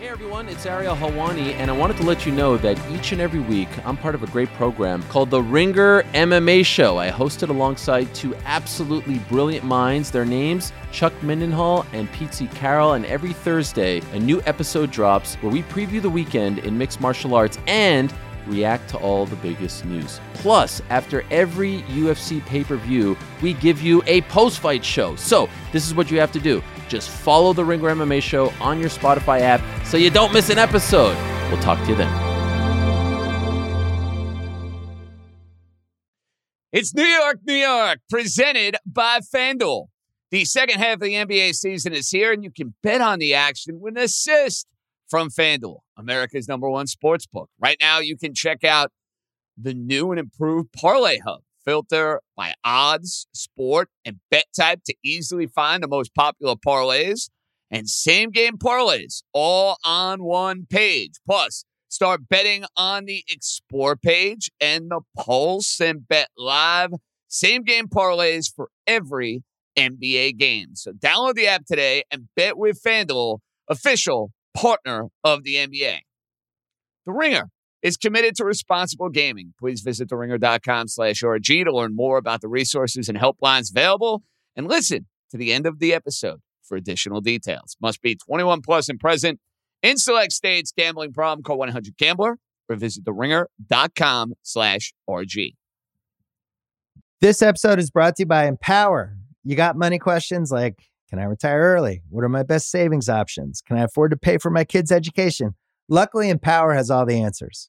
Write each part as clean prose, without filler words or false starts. Hey everyone, it's Ariel Helwani, and I wanted to let you know that each and every week I'm part of a great program called The Ringer MMA Show. I host it alongside two absolutely brilliant minds. Their names, Chuck Mindenhall and Pete C. Carroll, and every Thursday a new episode drops where we preview the weekend in mixed martial arts and react to all the biggest news. Plus, after every UFC pay-per-view, we give you a post-fight show. So this is what you have to do. Just follow The Ringer MMA Show on your Spotify app so you don't miss an episode. We'll talk to you then. It's New York, New York, presented by FanDuel. The second half of the NBA season is here, and you can bet on the action with an assist from FanDuel, America's #1 sportsbook. Right now, you can check out the new and improved Parlay Hub. Filter by odds, sport, and bet type to easily find the most popular parlays and same-game parlays all on one page. Plus, start betting on the Explore page and the Pulse and Bet Live same-game parlays for every NBA game. So download the app today and bet with FanDuel, official partner of the NBA. The Ringer is committed to responsible gaming. Please visit theringer.com/RG to learn more about the resources and helplines available, and listen to the end of the episode for additional details. Must be 21 plus and present in select states. Gambling problem? Call 1-800-GAMBLER or visit theringer.com/RG. This episode is brought to you by Empower. You got money questions like, can I retire early? What are my best savings options? Can I afford to pay for my kids' education? Luckily, Empower has all the answers.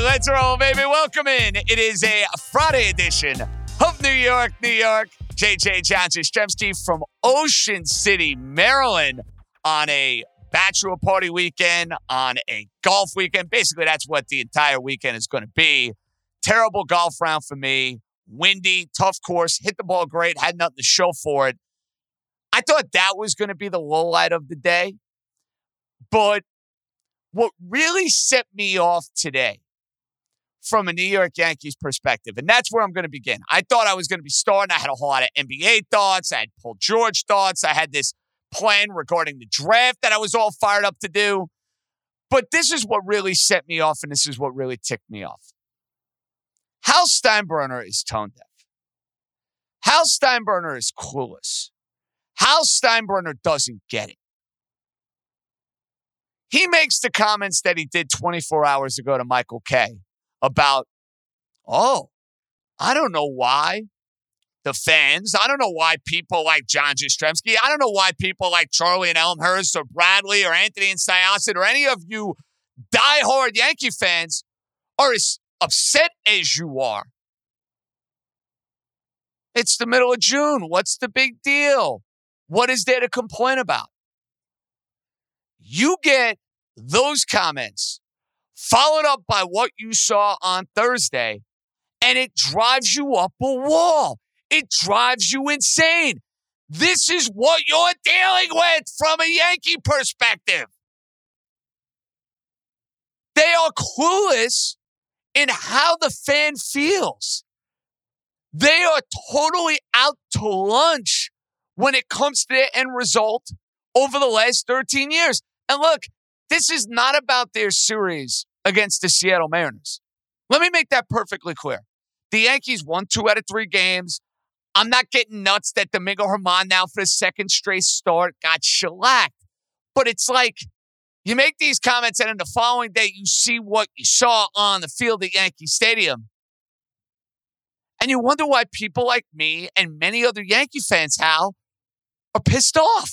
Let's roll, baby. Welcome in. It is a Friday edition of New York, New York. JJ Johnson Stremski from Ocean City, Maryland, on a bachelor party weekend, on a golf weekend. Basically, that's what the entire weekend is going to be. Terrible golf round for me. Windy, tough course, hit the ball great, had nothing to show for it. I thought that was going to be the low light of the day. But what really set me off today, from a New York Yankees perspective, and that's where I'm going to begin. I thought I was going to be starting. I had a whole lot of NBA thoughts. I had Paul George thoughts. I had this plan regarding the draft that I was all fired up to do. But this is what really set me off, and this is what really ticked me off. Hal Steinbrenner is tone deaf. Hal Steinbrenner is clueless. Hal Steinbrenner doesn't get it. He makes the comments that he did 24 hours ago to Michael Kay about, I don't know why the fans, I don't know why people like John Jastrzemski, I don't know why people like Charlie and Elmhurst or Bradley or Anthony and Syosset or any of you diehard Yankee fans are as upset as you are. It's the middle of June. What's the big deal? What is there to complain about? You get those comments followed up by what you saw on Thursday, and it drives you up a wall. It drives you insane. This is what you're dealing with from a Yankee perspective. They are clueless in how the fan feels. They are totally out to lunch when it comes to their end result over the last 13 years. And look, this is not about their series against the Seattle Mariners. Let me make that perfectly clear. The Yankees won 2 out of 3 games. I'm not getting nuts that Domingo Germán now for the second straight start got shellacked. But it's like you make these comments and then the following day you see what you saw on the field at Yankee Stadium. And you wonder why people like me and many other Yankee fans, Hal, are pissed off.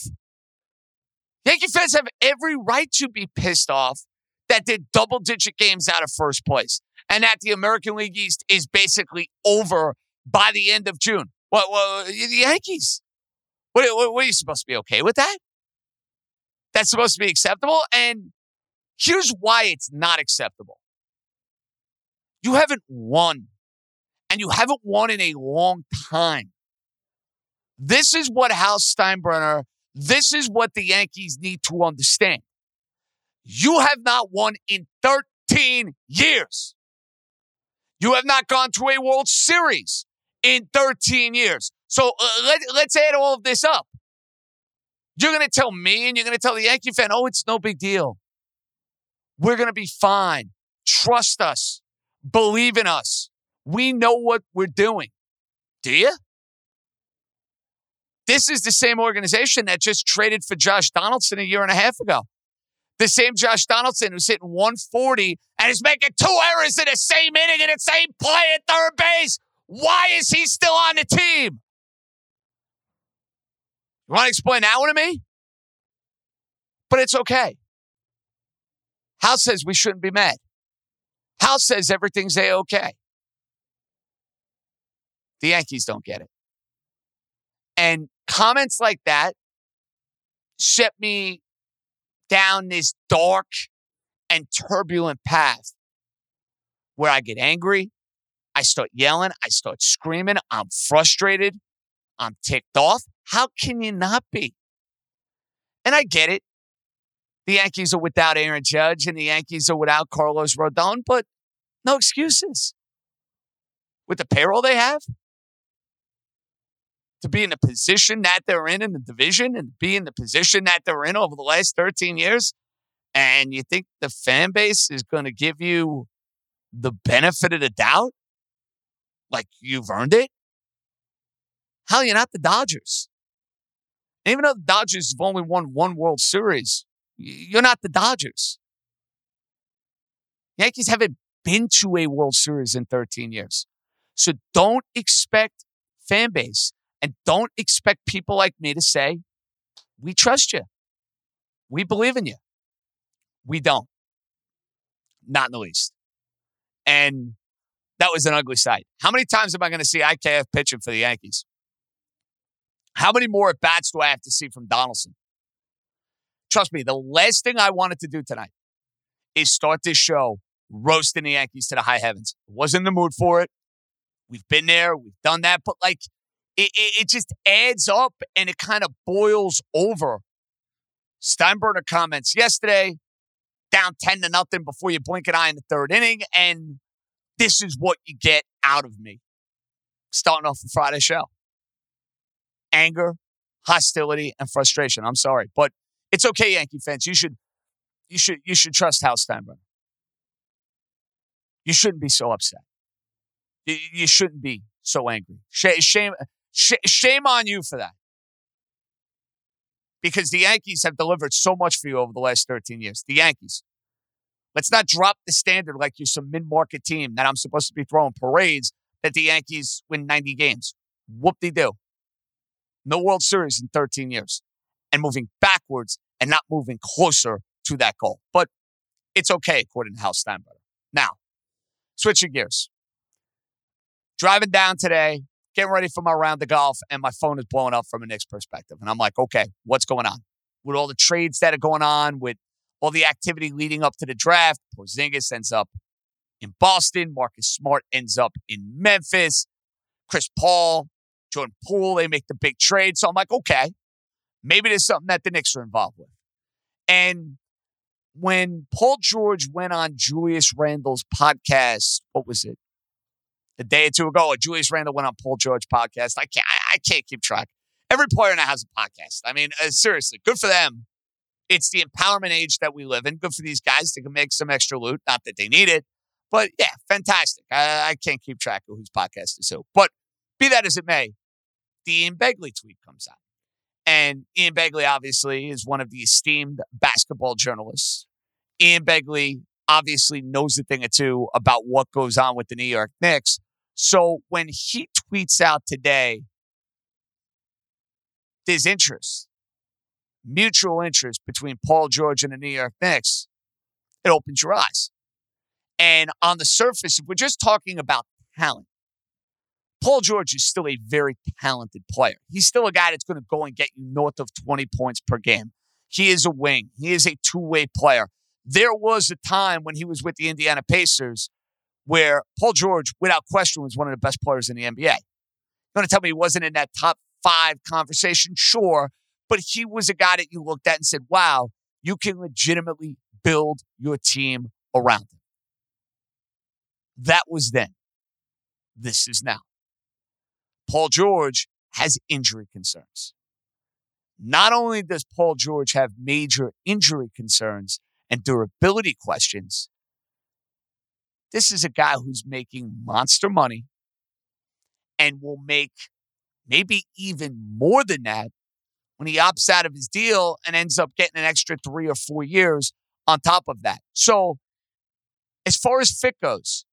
Yankee fans have every right to be pissed off that they're double-digit games out of first place and that the American League East is basically over by the end of June. Well, the Yankees, What are you supposed to be okay with that? That's supposed to be acceptable? And here's why it's not acceptable. You haven't won. And you haven't won in a long time. This is what Hal Steinbrenner, this is what the Yankees need to understand. You have not won in 13 years. You have not gone to a World Series in 13 years. So let's add all of this up. You're going to tell me and you're going to tell the Yankee fan, oh, it's no big deal. We're going to be fine. Trust us. Believe in us. We know what we're doing. Do you? This is the same organization that just traded for Josh Donaldson a year and a half ago. The same Josh Donaldson who's hitting 140 and is making 2 errors in the same inning and the same play at third base. Why is he still on the team? You want to explain that one to me? But it's okay. Hal says we shouldn't be mad. Hal says everything's A-okay. The Yankees don't get it. And comments like that set me down this dark and turbulent path where I get angry, I start yelling, I start screaming, I'm frustrated, I'm ticked off. How can you not be? And I get it. The Yankees are without Aaron Judge and the Yankees are without Carlos Rodon, but no excuses. With the payroll they have, to be in the position that they're in the division and be in the position that they're in over the last 13 years, and you think the fan base is going to give you the benefit of the doubt? Like you've earned it? Hell, you're not the Dodgers. Even though the Dodgers have only won 1 World Series, you're not the Dodgers. Yankees haven't been to a World Series in 13 years. So don't expect fan base and don't expect people like me to say, we trust you. We believe in you. We don't. Not in the least. And that was an ugly sight. How many times am I going to see IKF pitching for the Yankees? How many more at-bats do I have to see from Donaldson? Trust me, the last thing I wanted to do tonight is start this show roasting the Yankees to the high heavens. I wasn't in the mood for it. We've been there. We've done that. But, like, it just adds up and it kind of boils over. Steinbrenner comments yesterday, down 10-0 before you blink an eye in the third inning. And this is what you get out of me. Starting off the Friday show. Anger, hostility, and frustration. I'm sorry. But it's okay, Yankee fans. You should trust Hal Steinbrenner. You shouldn't be so upset. You shouldn't be so angry. Shame on you for that. Because the Yankees have delivered so much for you over the last 13 years. The Yankees. Let's not drop the standard like you're some mid-market team that I'm supposed to be throwing parades that the Yankees win 90 games. Whoop-de-doo. No World Series in 13 years. And moving backwards and not moving closer to that goal. But it's okay, according to Hal Steinbrenner. Now, switching gears. Driving down today, getting ready for my round of golf, and my phone is blowing up from a Knicks perspective. And I'm like, okay, what's going on? With all the trades that are going on, with all the activity leading up to the draft, Porzingis ends up in Boston. Marcus Smart ends up in Memphis. Chris Paul, Jordan Poole, they make the big trade. So I'm like, okay, maybe there's something that the Knicks are involved with. And when Paul George went on Julius Randle's podcast, what was it? A day or two ago, Julius Randle went on Paul George podcast. I can't keep track. Every player now has a podcast. I mean, seriously, good for them. It's the empowerment age that we live in. Good for these guys. They can make some extra loot. Not that they need it, but yeah, fantastic. I can't keep track of whose podcast is who. But be that as it may, the Ian Begley tweet comes out. And Ian Begley, obviously, is one of the esteemed basketball journalists. Ian Begley obviously knows a thing or two about what goes on with the New York Knicks. So when he tweets out today, there's interest, mutual interest between Paul George and the New York Knicks, it opens your eyes. And on the surface, if we're just talking about talent, Paul George is still a very talented player. He's still a guy that's going to go and get you north of 20 points per game. He is a wing. He is a two-way player. There was a time when he was with the Indiana Pacers where Paul George, without question, was one of the best players in the NBA. You want to tell me he wasn't in that top five conversation? Sure. But he was a guy that you looked at and said, wow, you can legitimately build your team around him. That was then. This is now. Paul George has injury concerns. Not only does Paul George have major injury concerns and durability questions, this is a guy who's making monster money and will make maybe even more than that when he opts out of his deal and ends up getting an extra 3 or 4 years on top of that. So as far as fit goes,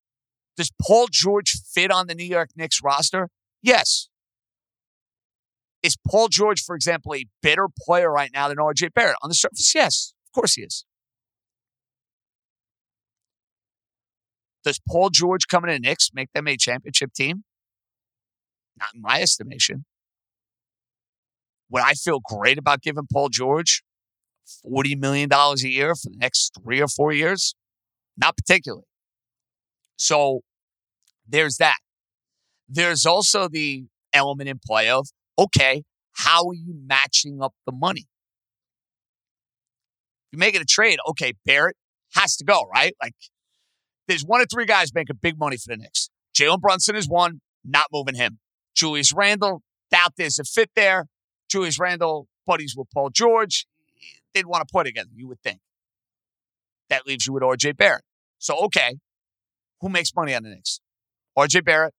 does Paul George fit on the New York Knicks roster? Yes. Is Paul George, for example, a better player right now than R.J. Barrett? On the surface, yes. Of course he is. Does Paul George coming to the Knicks make them a championship team? Not in my estimation. Would I feel great about giving Paul George $40 million a year for the next 3 or 4 years? Not particularly. So there's that. There's also the element in play of, okay, how are you matching up the money? You're making a trade. Okay, Barrett has to go, right? Like, there's one of three guys making big money for the Knicks. Jalen Brunson is one, not moving him. Julius Randle, doubt there's a fit there. Julius Randle, buddies with Paul George. They'd want to play together, you would think. That leaves you with R.J. Barrett. So, okay, who makes money on the Knicks? R.J. Barrett,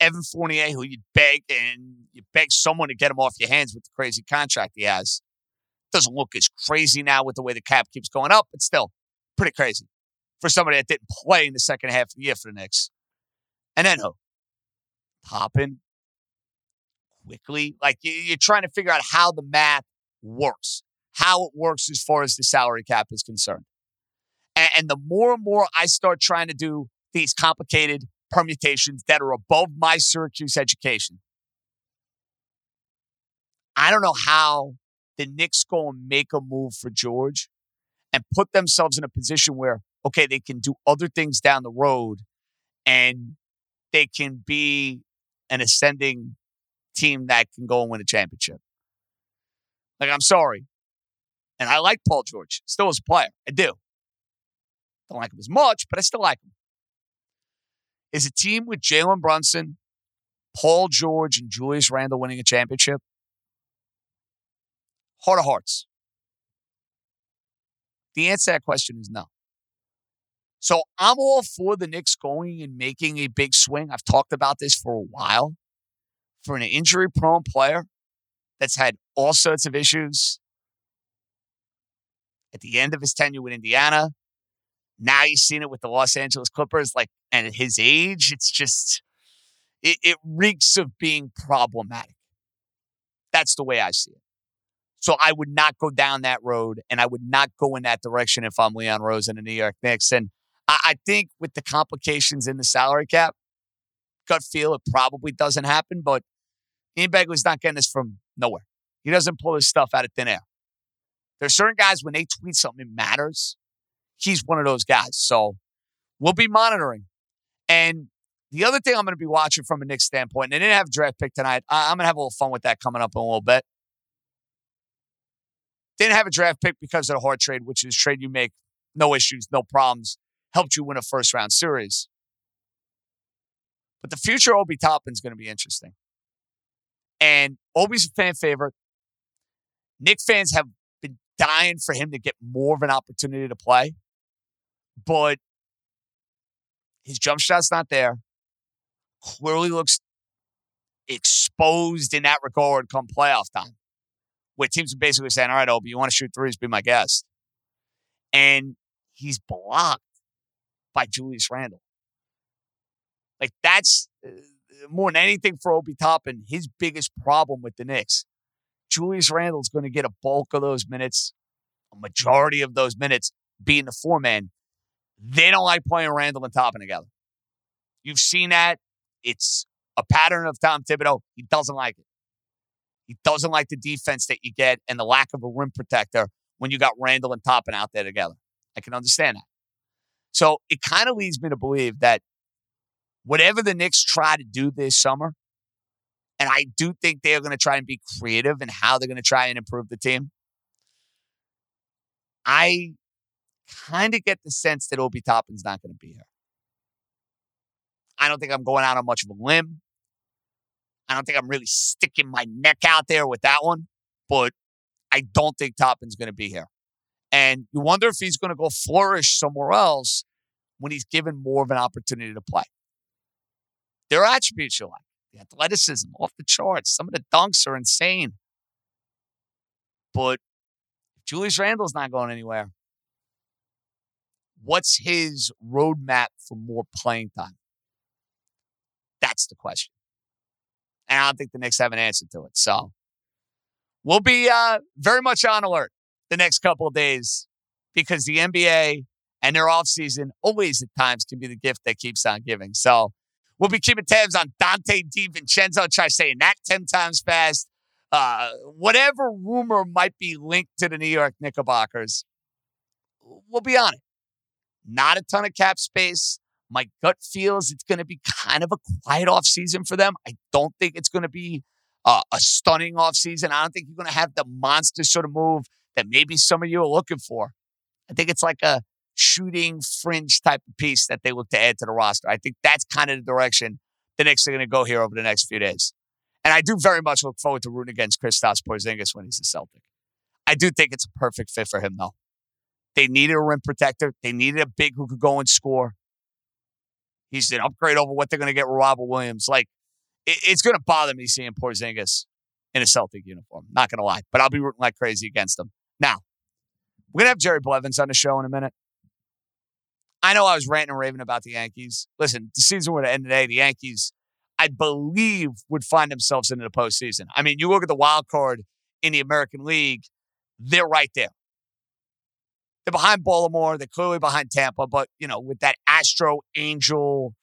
Evan Fournier, who you beg someone to get him off your hands with the crazy contract he has. Doesn't look as crazy now with the way the cap keeps going up, but still pretty crazy for somebody that didn't play in the second half of the year for the Knicks. And then who? Toppin. Quickly. Like, you're trying to figure out how the math works, how it works as far as the salary cap is concerned. And the more and more I start trying to do these complicated permutations that are above my Syracuse education, I don't know how the Knicks go and make a move for George and put themselves in a position where, okay, they can do other things down the road and they can be an ascending team that can go and win a championship. Like, I'm sorry. And I like Paul George. Still as a player. I do. Don't like him as much, but I still like him. Is a team with Jalen Brunson, Paul George, and Julius Randle winning a championship? Heart of hearts. The answer to that question is no. So I'm all for the Knicks going and making a big swing. I've talked about this for a while. For an injury-prone player that's had all sorts of issues at the end of his tenure with Indiana, now you've seen it with the Los Angeles Clippers, like, and at his age, it's just, it reeks of being problematic. That's the way I see it. So I would not go down that road, and I would not go in that direction if I'm Leon Rose and the New York Knicks. And I think with the complications in the salary cap, gut feel, it probably doesn't happen, but Ian Begley's not getting this from nowhere. He doesn't pull his stuff out of thin air. There's certain guys, when they tweet something, it matters. He's one of those guys. So we'll be monitoring. And the other thing I'm going to be watching from a Knicks standpoint, and they didn't have a draft pick tonight. I'm going to have a little fun with that coming up in a little bit. Didn't have a draft pick because of the hard trade, which is a trade you make, no issues, no problems, helped you win a first-round series. But the future Obi Toppin is going to be interesting. And Obi's a fan favorite. Knicks fans have been dying for him to get more of an opportunity to play. But his jump shot's not there. Clearly looks exposed in that regard come playoff time, where teams are basically saying, all right, Obi, you want to shoot threes, be my guest. And he's blocked by Julius Randle. Like, that's more than anything for Obi Toppin, his biggest problem with the Knicks. Julius Randle's going to get a bulk of those minutes, a majority of those minutes being the four-man. They don't like playing Randle and Toppin together. You've seen that. It's a pattern of Tom Thibodeau. He doesn't like it. He doesn't like the defense that you get and the lack of a rim protector when you got Randle and Toppin out there together. I can understand that. So it kind of leads me to believe that whatever the Knicks try to do this summer, and I do think they're going to try and be creative in how they're going to try and improve the team, I kind of get the sense that Obi Toppin's not going to be here. I don't think I'm going out on much of a limb. I don't think I'm really sticking my neck out there with that one, but I don't think Toppin's going to be here. And you wonder if he's going to go flourish somewhere else when he's given more of an opportunity to play. Their attributes are like the athleticism off the charts. Some of the dunks are insane. But Julius Randle's not going anywhere. What's his roadmap for more playing time? That's the question. And I don't think the Knicks have an answer to it. So we'll be very much on alert the next couple of days, because the NBA and their offseason always at times can be the gift that keeps on giving. So we'll be keeping tabs on Dante DiVincenzo. Try saying that 10 times fast. Whatever rumor might be linked to the New York Knickerbockers, we'll be on it. Not a ton of cap space. My gut feels it's going to be kind of a quiet offseason for them. I don't think it's going to be a stunning offseason. I don't think you're going to have the monster sort of move that maybe some of you are looking for. I think it's like a shooting fringe type of piece that they look to add to the roster. I think that's kind of the direction the Knicks are going to go here over the next few days. And I do very much look forward to rooting against Kristaps Porzingis when he's a Celtic. I do think it's a perfect fit for him, though. They needed a rim protector. They needed a big who could go and score. He's an upgrade over what they're going to get with Robert Williams. Like, it's going to bother me seeing Porzingis in a Celtic uniform. Not going to lie. But I'll be rooting like crazy against him. Now, we're going to have Jerry Blevins on the show in a minute. I know I was ranting and raving about the Yankees. Listen, the season would end today. The Yankees, I believe, would find themselves into the postseason. I mean, you look at the wild card in the American League, they're right there. They're behind Baltimore. They're clearly behind Tampa. But, you know, with that Astro-Angel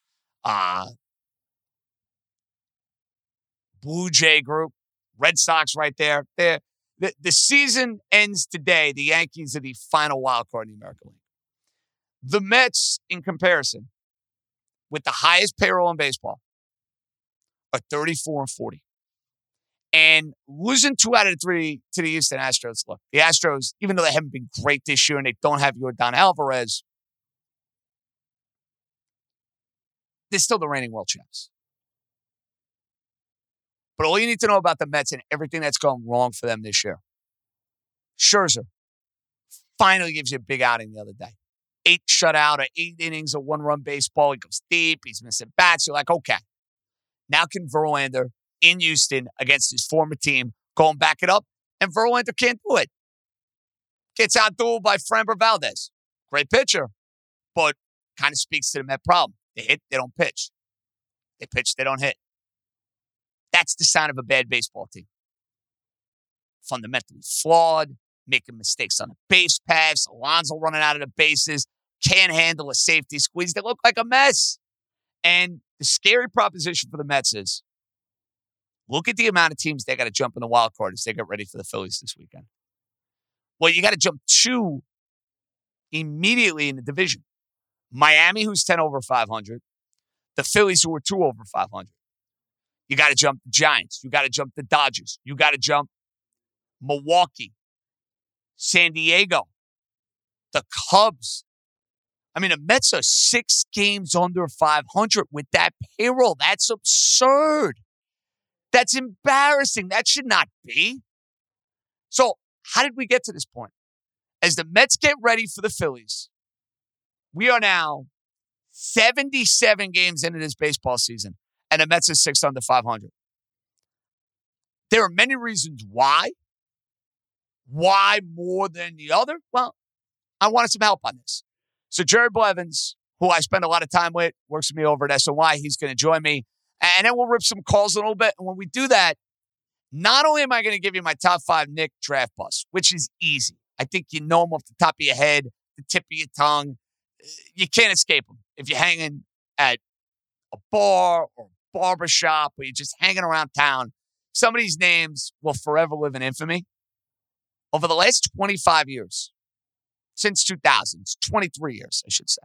Blue Jay group, Red Sox right there. The season ends today. The Yankees are the final wild card in the American League. The Mets, in comparison, with the highest payroll in baseball, are 34-40. And losing 2 out of 3 to the Houston Astros. Look, the Astros, even though they haven't been great this year and they don't have Jordan Alvarez, they're still the reigning world champs. But all you need to know about the Mets and everything that's gone wrong for them this year. Scherzer finally gives you a big outing the other day. 8 shutout or 8 innings of 1-run baseball. He goes deep. He's missing bats. You're like, okay. Now can Verlander in Houston against his former team go and back it up? And Verlander can't do it. Gets outdueled by Framber Valdez. Great pitcher, but kind of speaks to the Met problem. They hit, they don't pitch. They pitch, they don't hit. That's the sign of a bad baseball team. Fundamentally flawed, making mistakes on the base paths, Alonso running out of the bases, can't handle a safety squeeze. They look like a mess. And the scary proposition for the Mets is, look at the amount of teams they got to jump in the wild card as they get ready for the Phillies this weekend. Well, you got to jump 2 immediately in the division. Miami, who's 10 over 500. The Phillies, who are 2 over 500. You got to jump the Giants. You got to jump the Dodgers. You got to jump Milwaukee, San Diego, the Cubs. I mean, the Mets are 6 games under 500 with that payroll. That's absurd. That's embarrassing. That should not be. So how did we get to this point? As the Mets get ready for the Phillies, we are now 77 games into this baseball season, and the Mets are 6 under 500. There are many reasons why. Why more than the other? Well, I wanted some help on this. So Jerry Blevins, who I spend a lot of time with, works with me over at SNY. He's going to join me. And then we'll rip some calls a little bit. And when we do that, not only am I going to give you my top 5 Knick draft busts, which is easy. I think you know them off the top of your head, the tip of your tongue. You can't escape them. If you're hanging at a bar or a barbershop where you're just hanging around town, some of these names will forever live in infamy. Over the last 25 years, since 2000, 23 years, I should say,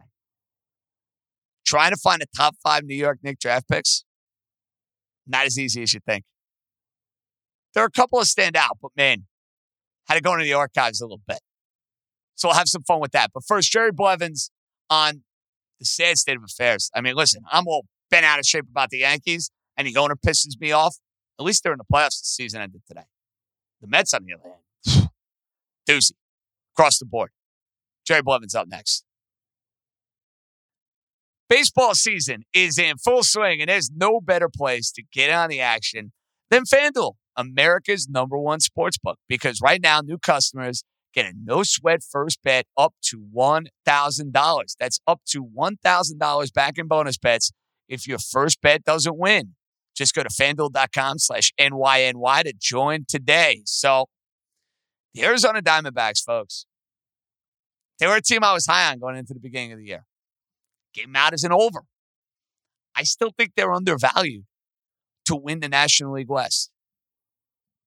trying to find the top five New York Knicks draft picks, not as easy as you think. There are a couple that stand out, but man, had to go into the archives a little bit. So we'll have some fun with that. But first, Jerry Blevins on the sad state of affairs. I mean, listen, I'm all bent out of shape about the Yankees, and the owner pisses me off. At least they're in the playoffs. The season ended today. The Mets, on the other hand, doozy across the board. Jerry Blevins up next. Baseball season is in full swing, and there's no better place to get on the action than FanDuel, America's #1 sportsbook. Because right now, new customers get a no-sweat first bet up to $1,000. That's up to $1,000 back in bonus bets if your first bet doesn't win. Just go to FanDuel.com/NYNY to join today. So, the Arizona Diamondbacks, folks, they were a team I was high on going into the beginning of the year. Game out isn't over. I still think they're undervalued to win the National League West.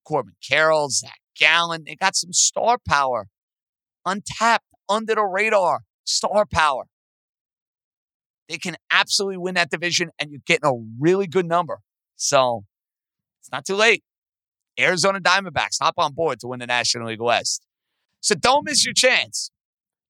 Corbin Carroll, Zach Gallen, they got some star power. Untapped, under the radar, star power. They can absolutely win that division, and you're getting a really good number. So it's not too late. Arizona Diamondbacks, hop on board to win the National League West. So don't miss your chance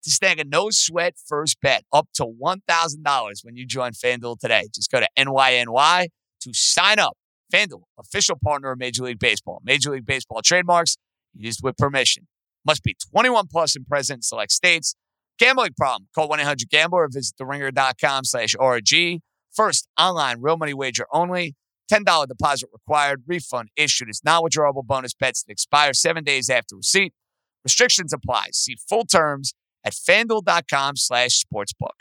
to snag a no-sweat first bet up to $1,000 when you join FanDuel today. Just go to NYNY to sign up. FanDuel, official partner of Major League Baseball. Major League Baseball trademarks used with permission. Must be 21 plus and present in select states. Gambling problem? Call 1-800-GAMBLER or visit theringer.com/RG. First, online real money wager only. $10 deposit required. Refund issued as non-withdrawable bonus bets that expire 7 days after receipt. Restrictions apply. See full terms at FanDuel.com/sportsbook.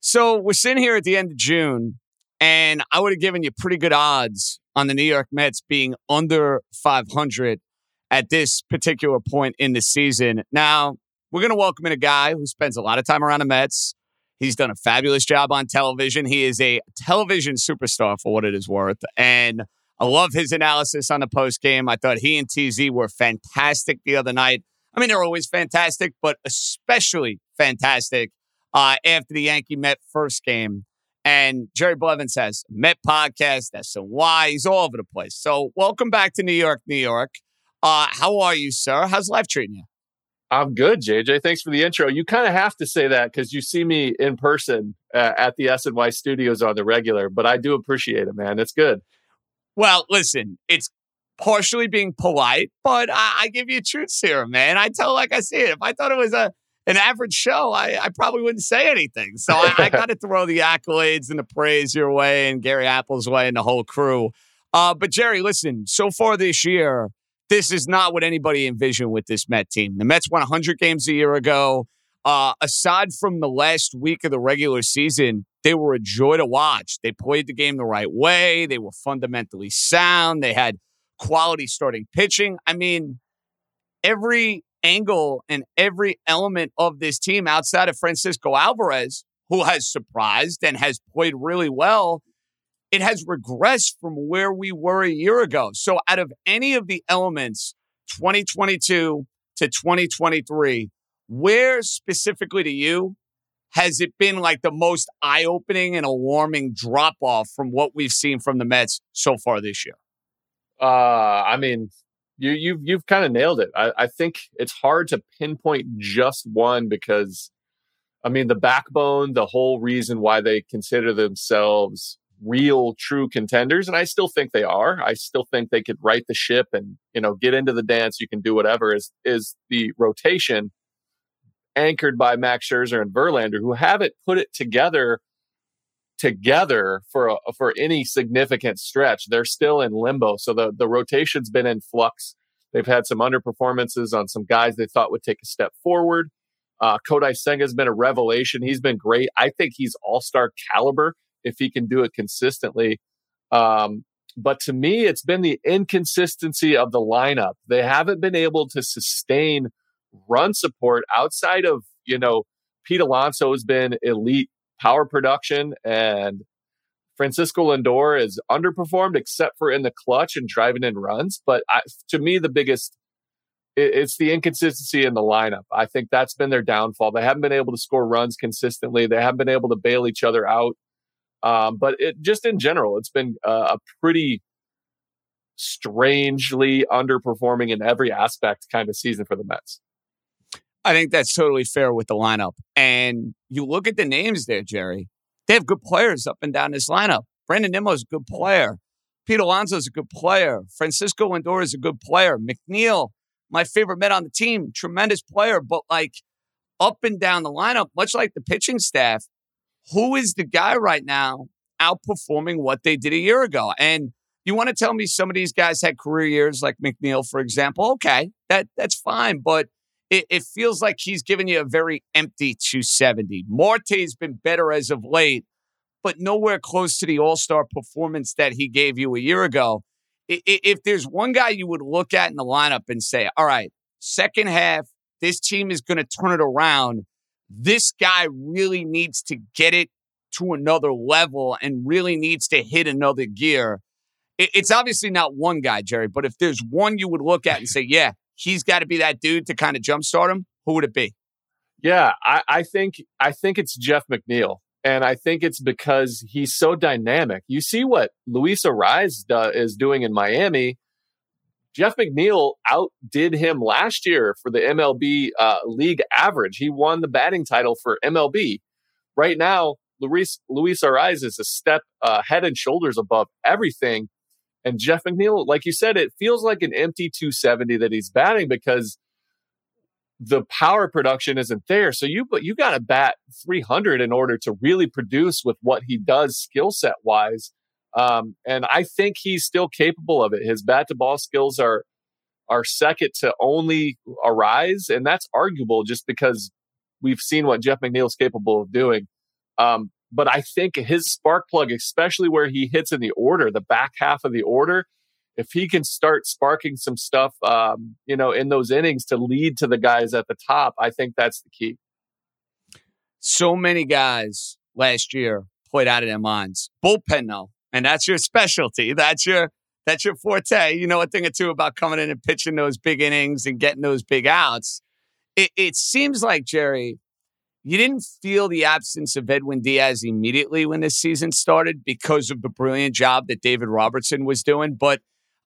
So we're sitting here at the end of June, and I would have given you pretty good odds on the New York Mets being under 500 at this particular point in the season. Now, we're going to welcome in a guy who spends a lot of time around the Mets. He's done a fabulous job on television. He is a television superstar for what it is worth. And I love his analysis on the postgame. I thought he and TZ were fantastic the other night. I mean, they're always fantastic, but especially fantastic after the Yankee-Met first game. And Jerry Blevins has Met Podcast, SNY. He's all over the place. So welcome back to New York, New York. How are you, sir? How's life treating you? I'm good, JJ. Thanks for the intro. You kind of have to say that because you see me in person at the SNY studios on the regular, but I do appreciate it, man. It's good. Well, listen, it's partially being polite, but I give you truth serum, man. I tell like I see it. If I thought it was an average show, I probably wouldn't say anything. So I got to throw the accolades and the praise your way and Gary Apple's way and the whole crew. But Jerry, listen, so far this year, this is not what anybody envisioned with this Met team. The Mets won 100 games a year ago. Aside from the last week of the regular season, they were a joy to watch. They played the game the right way. They were fundamentally sound. They had quality starting pitching. I mean, every angle and every element of this team outside of Francisco Alvarez, who has surprised and has played really well, it has regressed from where we were a year ago. So out of any of the elements, 2022 to 2023, where specifically to you has it been like the most eye-opening and alarming drop-off from what we've seen from the Mets so far this year? I mean, you've kind of nailed it. I think it's hard to pinpoint just one because, I mean, the backbone, the whole reason why they consider themselves real, true contenders, and I still think they are. I still think they could right the ship and, you know, get into the dance. You can do whatever is the rotation anchored by Max Scherzer and Verlander, who haven't put it together for any significant stretch. They're still in limbo. So the rotation's been in flux. They've had some underperformances on some guys they thought would take a step forward. Kodai Senga's been a revelation. He's been great. I think he's all-star caliber if he can do it consistently. But to me, it's been the inconsistency of the lineup. They haven't been able to sustain run support outside of, you know, Pete Alonso has been elite power production and Francisco Lindor is underperformed except for in the clutch and driving in runs. But to me, the biggest, it's the inconsistency in the lineup. I think that's been their downfall. They haven't been able to score runs consistently. They haven't been able to bail each other out. But it just in general, it's been a pretty strangely underperforming in every aspect kind of season for the Mets. I think that's totally fair with the lineup. And you look at the names there, Jerry. They have good players up and down this lineup. Brandon Nimmo is a good player. Pete Alonso is a good player. Francisco Lindor is a good player. McNeil, my favorite Met on the team, tremendous player. But like up and down the lineup, much like the pitching staff, who is the guy right now outperforming what they did a year ago? And you want to tell me some of these guys had career years like McNeil, for example. Okay, that's fine. But it feels like he's giving you a very empty 270. Marte's been better as of late, but nowhere close to the all-star performance that he gave you a year ago. If there's one guy you would look at in the lineup and say, all right, second half, this team is going to turn it around. This guy really needs to get it to another level and really needs to hit another gear. It's obviously not one guy, Jerry, but if there's one you would look at and say, yeah, he's got to be that dude to kind of jumpstart him, who would it be? Yeah, I think it's Jeff McNeil. And I think it's because he's so dynamic. You see what Luis Arraez is doing in Miami. Jeff McNeil outdid him last year for the MLB league average. He won the batting title for MLB. Right now, Luis Arraez is a step head and shoulders above everything. And Jeff McNeil, like you said, it feels like an empty 270 that he's batting because the power production isn't there. So you got to bat 300 in order to really produce with what he does skill set wise. And I think he's still capable of it. His bat to ball skills are second to only Arraez, and that's arguable just because we've seen what Jeff McNeil's capable of doing. But I think his spark plug, especially where he hits in the order, the back half of the order, if he can start sparking some stuff, in those innings to lead to the guys at the top, I think that's the key. So many guys last year played out of their minds. Bullpen, though, and that's your specialty. That's your forte. You know a thing or two about coming in and pitching those big innings and getting those big outs. It seems like, Jerry, you didn't feel the absence of Edwin Diaz immediately when this season started because of the brilliant job that David Robertson was doing. But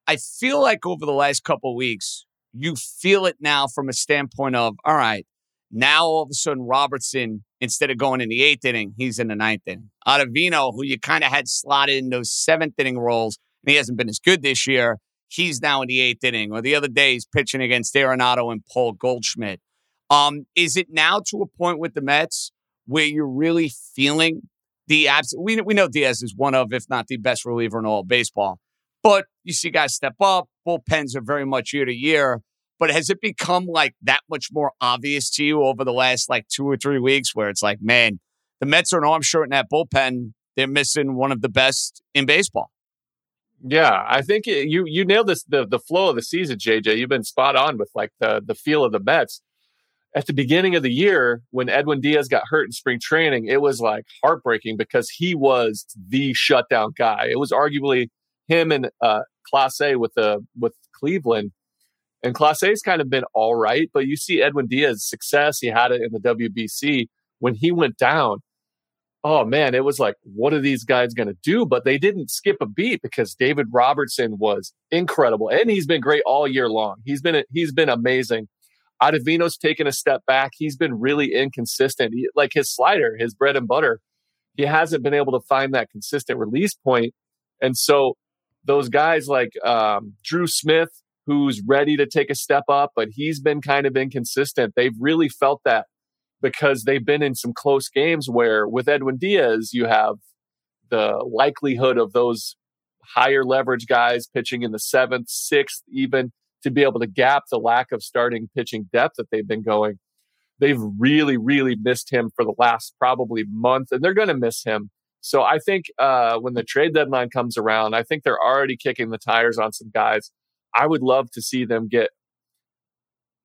I feel like over the last couple of weeks, you feel it now from a standpoint of, all right, now all of a sudden Robertson, instead of going in the eighth inning, he's in the ninth inning. Ottavino, who you kind of had slotted in those seventh inning roles, and he hasn't been as good this year, he's now in the eighth inning. Or the other day, he's pitching against Arenado and Paul Goldschmidt. Is it now to a point with the Mets where you're really feeling the absence? We know Diaz is one of, if not the best reliever in all of baseball. But you see guys step up. Bullpens are very much year to year. But has it become like that much more obvious to you over the last like 2 or 3 weeks where it's like, man, the Mets are an arm short in that bullpen. They're missing one of the best in baseball. Yeah, I think you nailed this, the flow of the season, JJ. You've been spot on with like the feel of the Mets. At the beginning of the year, when Edwin Diaz got hurt in spring training, it was like heartbreaking because he was the shutdown guy. It was arguably him and Clase with Cleveland. And Clase's kind of been all right, but you see Edwin Diaz's success. He had it in the WBC. When he went down, oh man, it was like, what are these guys going to do? But they didn't skip a beat because David Robertson was incredible. And he's been great all year long. He's been amazing. Ottavino's taken a step back. He's been really inconsistent. Like his slider, his bread and butter, he hasn't been able to find that consistent release point. And so those guys like Drew Smith, who's ready to take a step up, but he's been kind of inconsistent. They've really felt that because they've been in some close games where with Edwin Diaz, you have the likelihood of those higher leverage guys pitching in the 7th, 6th even, to be able to gap the lack of starting pitching depth that they've been going. They've really, really missed him for the last probably month, and they're going to miss him. So I think when the trade deadline comes around, I think they're already kicking the tires on some guys. I would love to see them get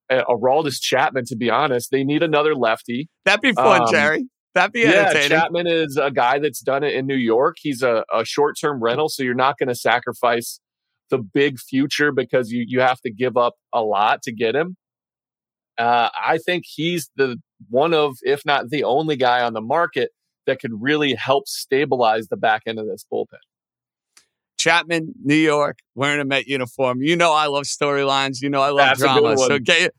Aroldis Chapman, to be honest. They need another lefty. That'd be fun, Jerry. That'd be entertaining. Yeah, Chapman is a guy that's done it in New York. He's a short-term rental, so you're not going to sacrifice the big future because you have to give up a lot to get him. I think he's one of, if not the only guy on the market that could really help stabilize the back end of this bullpen. Chapman, New York, wearing a Met uniform. You know I love storylines. You know I love drama. So get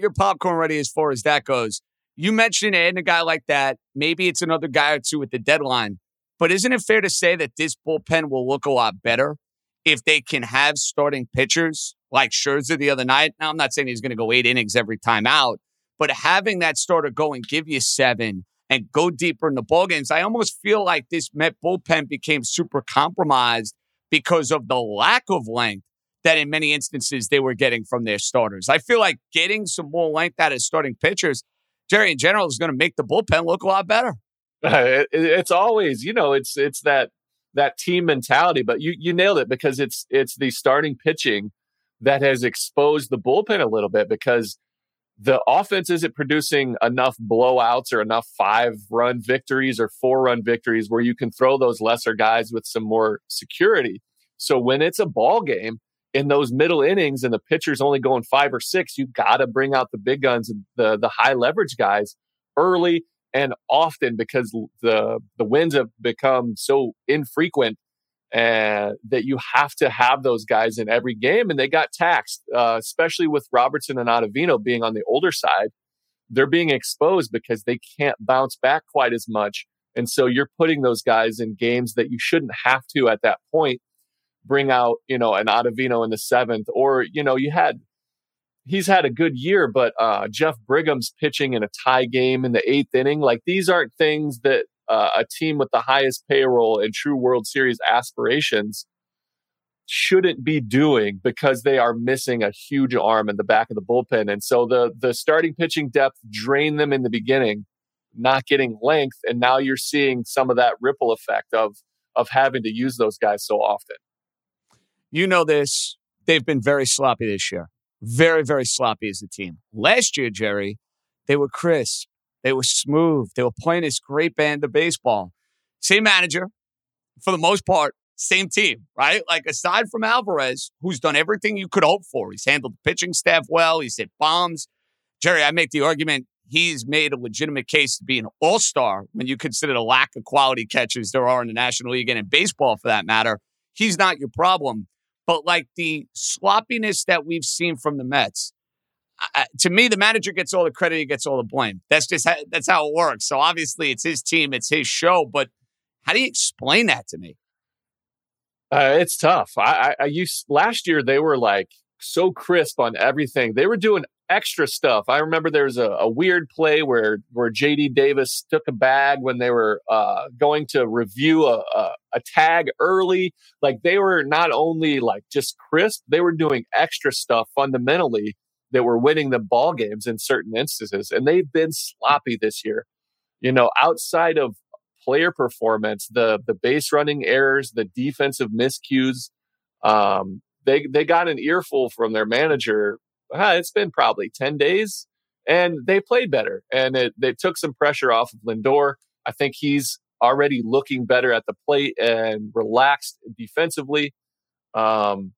your popcorn ready as far as that goes. You mentioned adding a guy like that. Maybe it's another guy or two at the deadline. But isn't it fair to say that this bullpen will look a lot better if they can have starting pitchers like Scherzer the other night? Now, I'm not saying he's going to go 8 innings every time out. But having that starter go and give you 7 and go deeper in the ballgames, I almost feel like this Met bullpen became super compromised because of the lack of length that in many instances they were getting from their starters. I feel like getting some more length out of starting pitchers, Jerry, in general, is going to make the bullpen look a lot better. It's always, it's that team mentality, but you nailed it because it's the starting pitching that has exposed the bullpen a little bit because the offense isn't producing enough blowouts or enough 5-run victories or 4-run victories where you can throw those lesser guys with some more security. So when it's a ball game in those middle innings and the pitcher's only going 5 or 6, you got to bring out the big guns and the high leverage guys early and often because the wins have become so infrequent that you have to have those guys in every game. And they got taxed, especially with Robertson and Ottavino being on the older side. They're being exposed because they can't bounce back quite as much. And so you're putting those guys in games that you shouldn't have to at that point. Bring out, an Ottavino in the 7th, or, he's had a good year, but Jeff Brigham's pitching in a tie game in the 8th inning. Like, these aren't things that a team with the highest payroll and true World Series aspirations shouldn't be doing because they are missing a huge arm in the back of the bullpen. And so the starting pitching depth drained them in the beginning, not getting length. And now you're seeing some of that ripple effect of having to use those guys so often. You know this. They've been very sloppy this year. Very, very sloppy as a team. Last year, Jerry, they were crisp. They were smooth. They were playing this great band of baseball. Same manager, for the most part, same team, right? Like, aside from Alvarez, who's done everything you could hope for. He's handled the pitching staff well. He's hit bombs. Jerry, I make the argument he's made a legitimate case to be an all-star when you consider the lack of quality catchers there are in the National League and in baseball, for that matter. He's not your problem. But like the sloppiness that we've seen from the Mets, to me, the manager gets all the credit, he gets all the blame. That's just that's how it works. So obviously, it's his team, it's his show. But how do you explain that to me? It's tough. Last year they were like so crisp on everything. They were doing extra stuff. I remember there was a weird play where J.D. Davis took a bag when they were going to review a tag early. Like, they were not only like just crisp, they were doing extra stuff fundamentally that were winning the ball games in certain instances. And they've been sloppy this year. Outside of player performance, the base running errors, the defensive miscues, they got an earful from their manager. It's been probably 10 days, and they played better. And they took some pressure off of Lindor. I think he's already looking better at the plate and relaxed defensively. You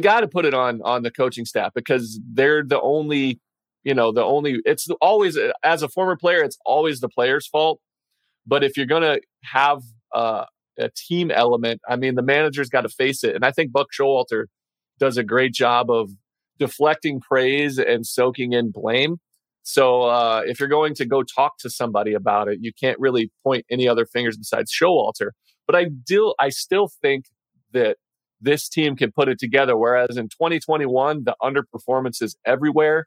got to put it on the coaching staff because they're the only, it's always, as a former player, it's always the player's fault. But if you're going to have a team element, I mean, the manager's got to face it. And I think Buck Showalter does a great job of deflecting praise and soaking in blame. So if you're going to go talk to somebody about it, you can't really point any other fingers besides Showalter. But I still think that this team can put it together, whereas in 2021, the underperformance is everywhere.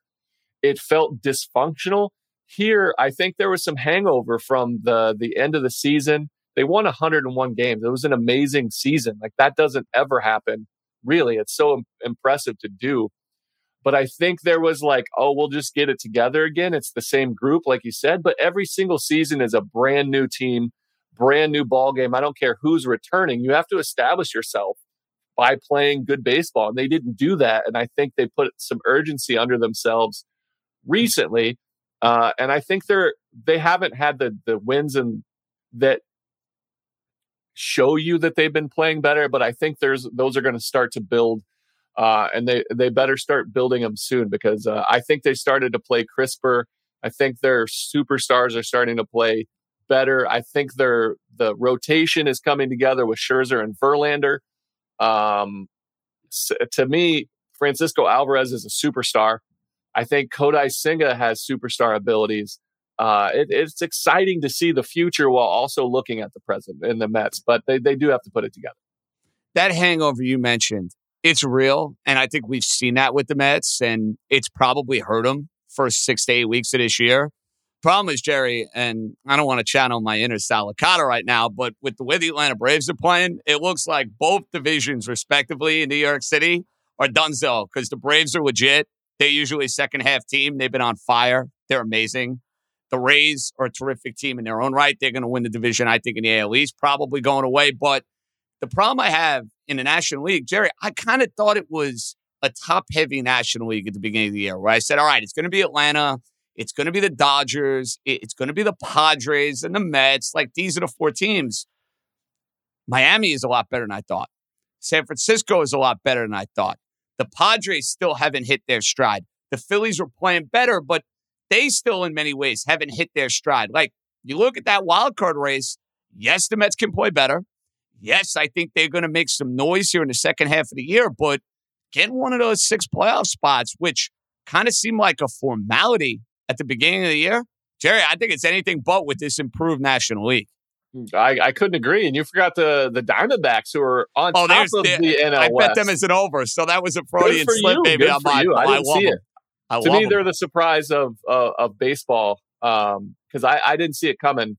It felt dysfunctional. Here, I think there was some hangover from the end of the season. They won 101 games. It was an amazing season. Like, that doesn't ever happen. Really, it's so impressive to do. But I think there was like, we'll just get it together again. It's the same group, like you said. But every single season is a brand new team, brand new ball game. I don't care who's returning. You have to establish yourself by playing good baseball. And they didn't do that. And I think they put some urgency under themselves recently. And I think they're they haven't had the wins and that show you that they've been playing better, but I think those are going to start to build, and they better start building them soon, because I think they started to play crisper. I think their superstars are starting to play better. I think the rotation is coming together with Scherzer and Verlander. To me, Francisco Alvarez is a superstar. I think Kodai Senga has superstar abilities. It's exciting to see the future while also looking at the present in the Mets, but they do have to put it together. That hangover you mentioned, it's real, and I think we've seen that with the Mets, and it's probably hurt them first 6 to 8 weeks of this year. Problem is, Jerry, and I don't want to channel my inner Salicata right now, but with the way the Atlanta Braves are playing, it looks like both divisions, respectively, in New York City are donezo, because the Braves are legit. They're usually a second-half team. They've been on fire. They're amazing. The Rays are a terrific team in their own right. They're going to win the division, I think, in the AL East, probably going away. But the problem I have in the National League, Jerry, I kind of thought it was a top-heavy National League at the beginning of the year, where I said, all right, it's going to be Atlanta. It's going to be the Dodgers. It's going to be the Padres and the Mets. Like, these are the four teams. Miami is a lot better than I thought. San Francisco is a lot better than I thought. The Padres still haven't hit their stride. The Phillies were playing better, but they still, in many ways, haven't hit their stride. Like, you look at that wild card race, yes, the Mets can play better. Yes, I think they're going to make some noise here in the second half of the year, but getting one of those 6 playoff spots, which kind of seemed like a formality at the beginning of the year, Jerry, I think it's anything but with this improved National League. I couldn't agree. And you forgot the Diamondbacks, who are on top of the NL West. I bet them as an over, so that was a Freudian slip, baby. On my, I didn't see it. To me, they're the surprise of baseball, because I didn't see it coming.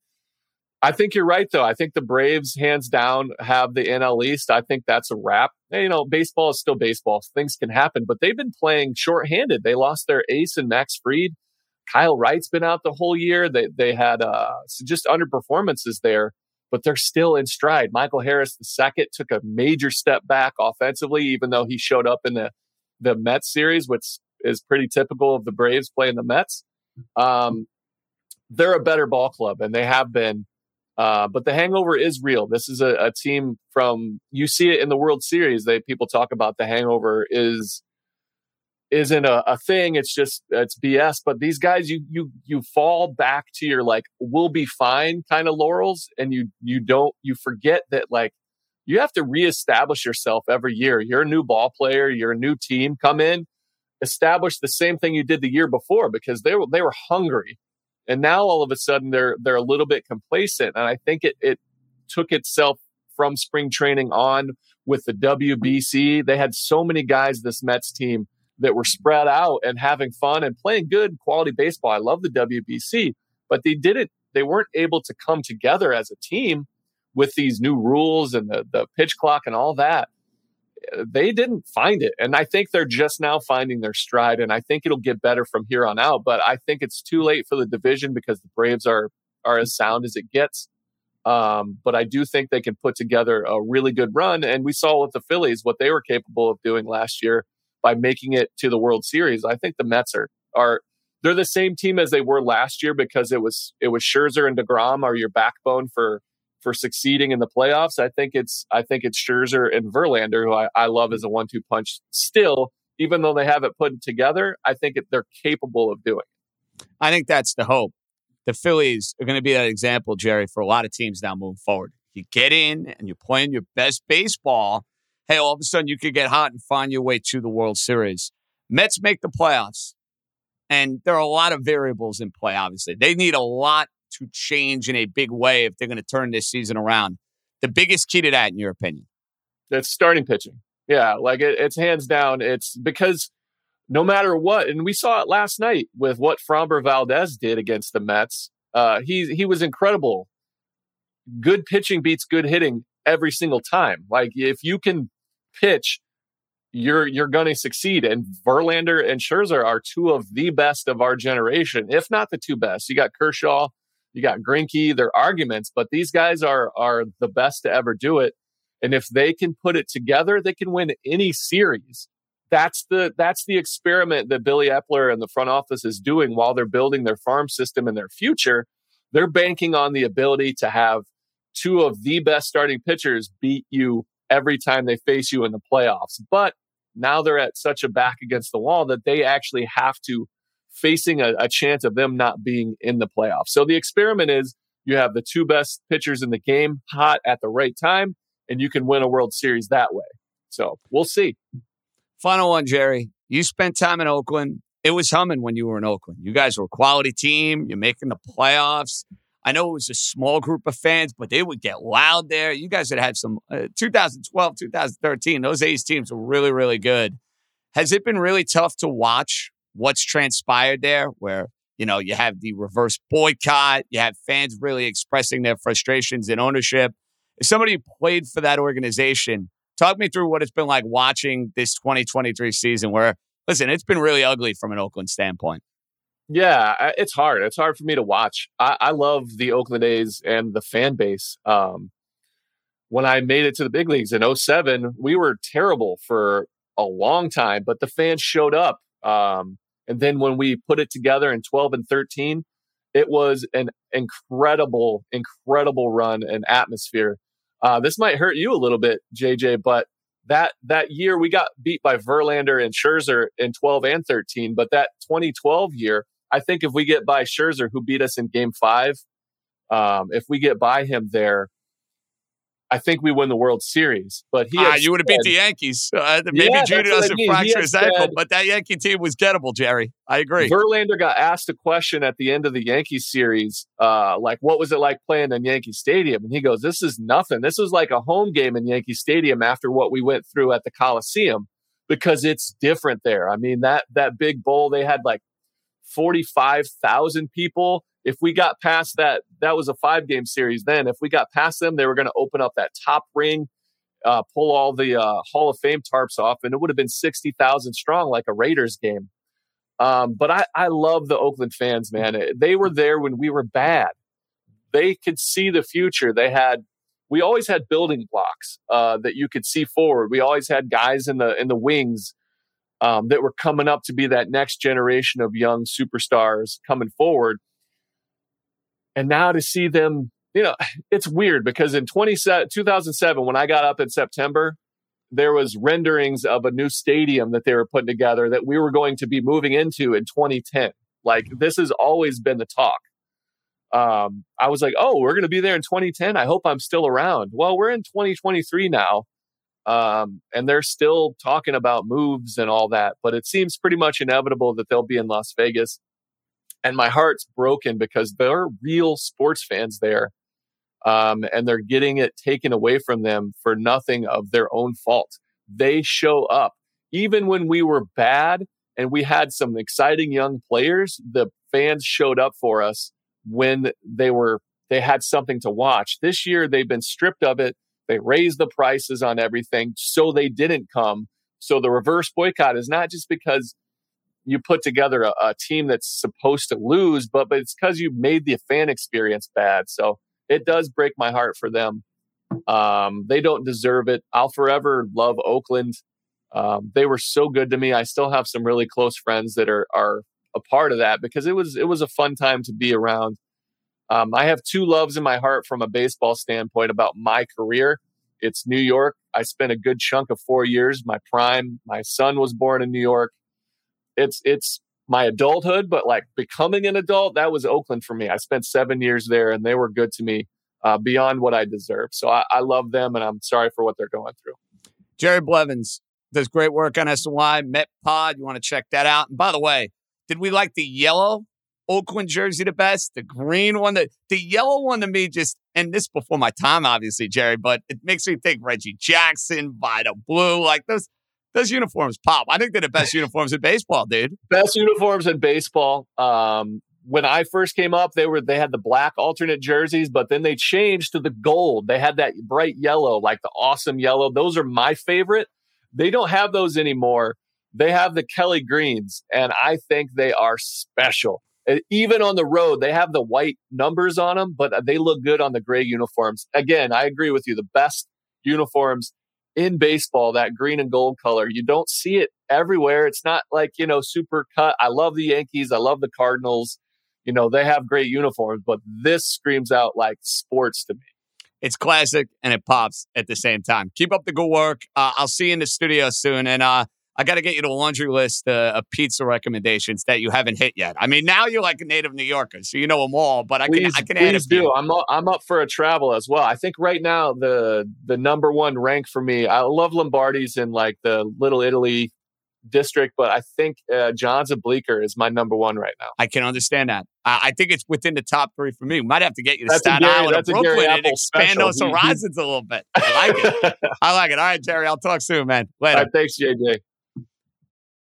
I think you're right, though. I think the Braves, hands down, have the NL East. I think that's a wrap. And, you know, baseball is still baseball. Things can happen, but they've been playing shorthanded. They lost their ace in Max Fried. Kyle Wright's been out the whole year. They had just underperformances there, but they're still in stride. Michael Harris II took a major step back offensively, even though he showed up in the Mets series, which is pretty typical of the Braves playing the Mets. They're a better ball club, and they have been. But the hangover is real. This is a team from, you see it in the World Series. People talk about the hangover isn't a thing. It's just, it's BS. But these guys, you fall back to your, like, we'll be fine kind of laurels. And you forget that, like, you have to reestablish yourself every year. You're a new ball player. You're a new team. Come in, establish the same thing you did the year before, because they were hungry. And now all of a sudden they're a little bit complacent. And I think it took itself from spring training on with the WBC. They had so many guys, this Mets team, that were spread out and having fun and playing good quality baseball. I love the WBC, but they weren't able to come together as a team with these new rules and the pitch clock and all that. They didn't find it. And I think they're just now finding their stride, and I think it'll get better from here on out. But I think it's too late for the division, because the Braves are as sound as it gets. But I do think they can put together a really good run. And we saw with the Phillies what they were capable of doing last year by making it to the World Series. I think the Mets they're the same team as they were last year, because it was Scherzer and DeGrom are your backbone for succeeding in the playoffs. I think it's Scherzer and Verlander, who I love as a 1-2 punch still, even though they haven't put it together. I think they're capable of doing it. I think that's the hope. The Phillies are going to be that example, Jerry, for a lot of teams now moving forward. You get in and you're playing your best baseball. Hey, all of a sudden you could get hot and find your way to the World Series. Mets make the playoffs, and there are a lot of variables in play, obviously. They need a lot to change in a big way if they're going to turn this season around. The biggest key to that, in your opinion? That's starting pitching. Yeah, like it's hands down. It's because no matter what, and we saw it last night with what Framber Valdez did against the Mets. He was incredible. Good pitching beats good hitting every single time. Like, if you can pitch, you're going to succeed. And Verlander and Scherzer are two of the best of our generation, if not the two best. You got Kershaw, you got Greinke, their arguments, but these guys are the best to ever do it. And if they can put it together, they can win any series. That's the experiment that Billy Eppler and the front office is doing while they're building their farm system and their future. They're banking on the ability to have two of the best starting pitchers beat you every time they face you in the playoffs. But now they're at such a back against the wall that they actually have to facing a chance of them not being in the playoffs. So the experiment is you have the two best pitchers in the game hot at the right time, and you can win a World Series that way. So we'll see. Final one, Jerry. You spent time in Oakland. It was humming when you were in Oakland. You guys were a quality team. You're making the playoffs. I know it was a small group of fans, but they would get loud there. You guys had some 2012, 2013. Those A's teams were really, really good. Has it been really tough to watch what's transpired there, where, you know, you have the reverse boycott, you have fans really expressing their frustrations in ownership? If somebody played for that organization, talk me through what it's been like watching this 2023 season where, listen, it's been really ugly from an Oakland standpoint. Yeah, it's hard. It's hard for me to watch. I love the Oakland A's and the fan base. When I made it to the big leagues in 2007, we were terrible for a long time, but the fans showed up. And then when we put it together in 12 and 13, it was an incredible, incredible run and atmosphere. This might hurt you a little bit, JJ, but that year we got beat by Verlander and Scherzer in 12 and 13. But that 2012 year, I think if we get by Scherzer, who beat us in Game 5, if we get by him there, I think we win the World Series, but you would have beat the Yankees. Maybe Judy doesn't fracture his ankle, but that Yankee team was gettable, Jerry. I agree. Verlander got asked a question at the end of the Yankee series, like, what was it like playing in Yankee Stadium? And he goes, this is nothing. This was like a home game in Yankee Stadium after what we went through at the Coliseum, because it's different there. I mean, that big bowl, they had like 45,000 people. If we got past that was a 5-game series then. If we got past them, they were going to open up that top ring, pull all the Hall of Fame tarps off, and it would have been 60,000 strong like a Raiders game. But I love the Oakland fans, man. They were there when we were bad. They could see the future. We always had building blocks that you could see forward. We always had guys in the wings that were coming up to be that next generation of young superstars coming forward. And now to see them, you know, it's weird because in 2007, when I got up in September, there was renderings of a new stadium that they were putting together that we were going to be moving into in 2010. Like, this has always been the talk. I was like, oh, we're going to be there in 2010. I hope I'm still around. Well, we're in 2023 now. And they're still talking about moves and all that, but it seems pretty much inevitable that they'll be in Las Vegas. And my heart's broken because there are real sports fans there, and they're getting it taken away from them for nothing of their own fault. They show up. Even when we were bad and we had some exciting young players, the fans showed up for us when they had something to watch. This year, they've been stripped of it. They raised the prices on everything, so they didn't come. So the reverse boycott is not just because you put together a team that's supposed to lose, but it's because you made the fan experience bad. So it does break my heart for them. They don't deserve it. I'll forever love Oakland. They were so good to me. I still have some really close friends that are a part of that because it was a fun time to be around. I have two loves in my heart from a baseball standpoint about my career. It's New York. I spent a good chunk of 4 years, my prime. My son was born in New York. It's my adulthood, but like becoming an adult, that was Oakland for me. I spent 7 years there and they were good to me beyond what I deserve. So I love them and I'm sorry for what they're going through. Jerry Blevins does great work on SNY, Met Pod. You want to check that out. And by the way, did we like the yellow Oakland jersey the best? The green one, the yellow one to me just, and this before my time, obviously, Jerry, but it makes me think Reggie Jackson, Vita Blue, like those uniforms pop. I think they're the best uniforms in baseball, dude. Best uniforms in baseball. When I first came up, they had the black alternate jerseys, but then they changed to the gold. They had that bright yellow, like the awesome yellow. Those are my favorite. They don't have those anymore. They have the Kelly greens, and I think they are special. Even on the road, they have the white numbers on them, but they look good on the gray uniforms. Again, I agree with you. The best uniforms in baseball, that green and gold color. You don't see it everywhere. It's not like, you know, super cut. I love the Yankees. I love the Cardinals. You know, they have great uniforms, but this screams out like sports to me. It's classic and it pops at the same time. Keep up the good work. I'll see you in the studio soon. And I got to get you to a laundry list of pizza recommendations that you haven't hit yet. I mean, now you're like a native New Yorker, so you know them all, but I can add a few. I'm up for a travel as well. I think right now the number one rank for me, I love Lombardi's in like the Little Italy district, but I think John's a Bleecker is my number one right now. I can understand that. I think it's within the top three for me. We might have to get you to Staten Island or Brooklyn and expand those horizons a little bit. I like it. I like it. All right, Jerry, I'll talk soon, man. Later. All right, thanks, JJ.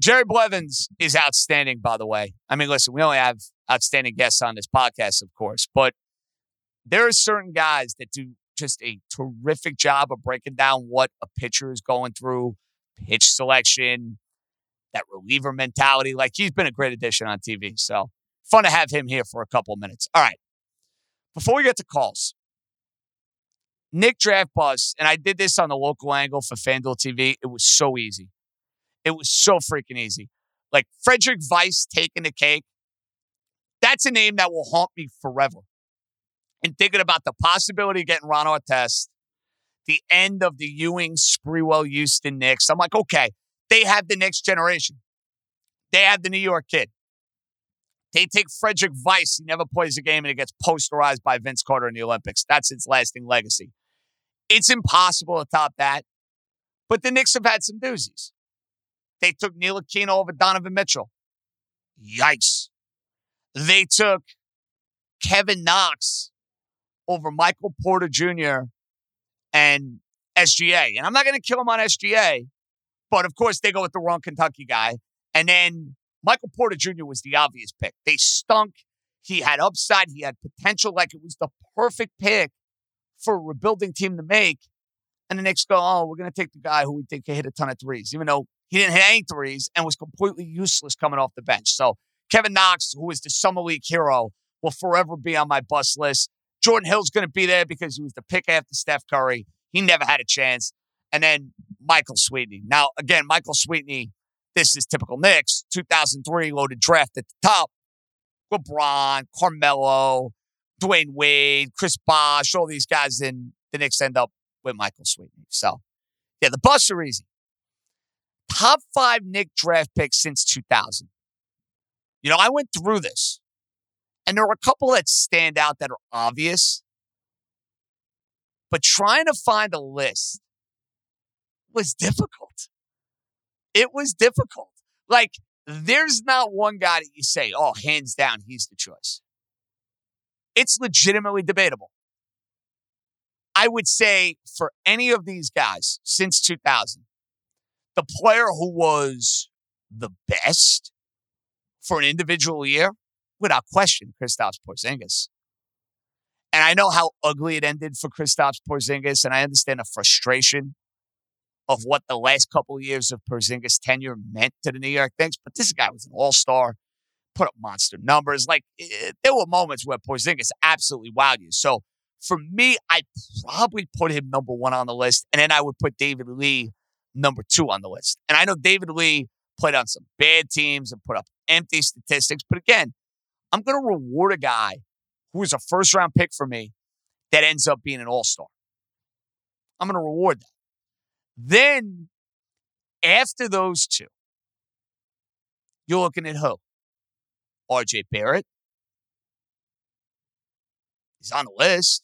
Jerry Blevins is outstanding, by the way. I mean, listen, we only have outstanding guests on this podcast, of course, but there are certain guys that do just a terrific job of breaking down what a pitcher is going through, pitch selection, that reliever mentality. Like, he's been a great addition on TV. So fun to have him here for a couple of minutes. All right. Before we get to calls, Nick Draft Buzz, and I did this on the local angle for FanDuel TV. It was so easy. It was so freaking easy. Like, Frederick Weiss taking the cake. That's a name that will haunt me forever. And thinking about the possibility of getting Ron Artest, the end of the Ewing, Sprewell, Houston Knicks. I'm like, okay, they have the next generation. They have the New York kid. They take Frederick Weiss. He never plays a game and he gets posterized by Vince Carter in the Olympics. That's its lasting legacy. It's impossible to top that. But the Knicks have had some doozies. They took Neil Aquino over Donovan Mitchell. Yikes. They took Kevin Knox over Michael Porter Jr. and SGA. And I'm not going to kill him on SGA, but of course they go with the wrong Kentucky guy. And then Michael Porter Jr. was the obvious pick. They stunk. He had upside. He had potential. Like, it was the perfect pick for a rebuilding team to make. And the Knicks go, oh, we're going to take the guy who we think can hit a ton of threes, even though he didn't hit any threes and was completely useless coming off the bench. So Kevin Knox, who is the Summer League hero, will forever be on my bust list. Jordan Hill's going to be there because he was the pick after Steph Curry. He never had a chance. And then Michael Sweetney. Now, again, Michael Sweetney, this is typical Knicks. 2003 loaded draft at the top. LeBron, Carmelo, Dwayne Wade, Chris Bosh, all these guys in the Knicks end up with Michael Sweetney. So, yeah, the busts are easy. Top five Knicks draft picks since 2000. You know, I went through this, and there are a couple that stand out that are obvious. But trying to find a list was difficult. It was difficult. Like, there's not one guy that you say, oh, hands down, he's the choice. It's legitimately debatable. I would say for any of these guys since 2000, the player who was the best for an individual year, without question, Kristaps Porzingis. And I know how ugly it ended for Kristaps Porzingis, and I understand the frustration of what the last couple of years of Porzingis' tenure meant to the New York Knicks, but this guy was an all-star, put up monster numbers. Like, there were moments where Porzingis absolutely wowed you. So for me, I'd probably put him number one on the list, and then I would put David Lee number two on the list. And I know David Lee played on some bad teams and put up empty statistics. But again, I'm going to reward a guy who is a first-round pick for me that ends up being an all-star. I'm going to reward that. Then, after those two, you're looking at who? R.J. Barrett. He's on the list.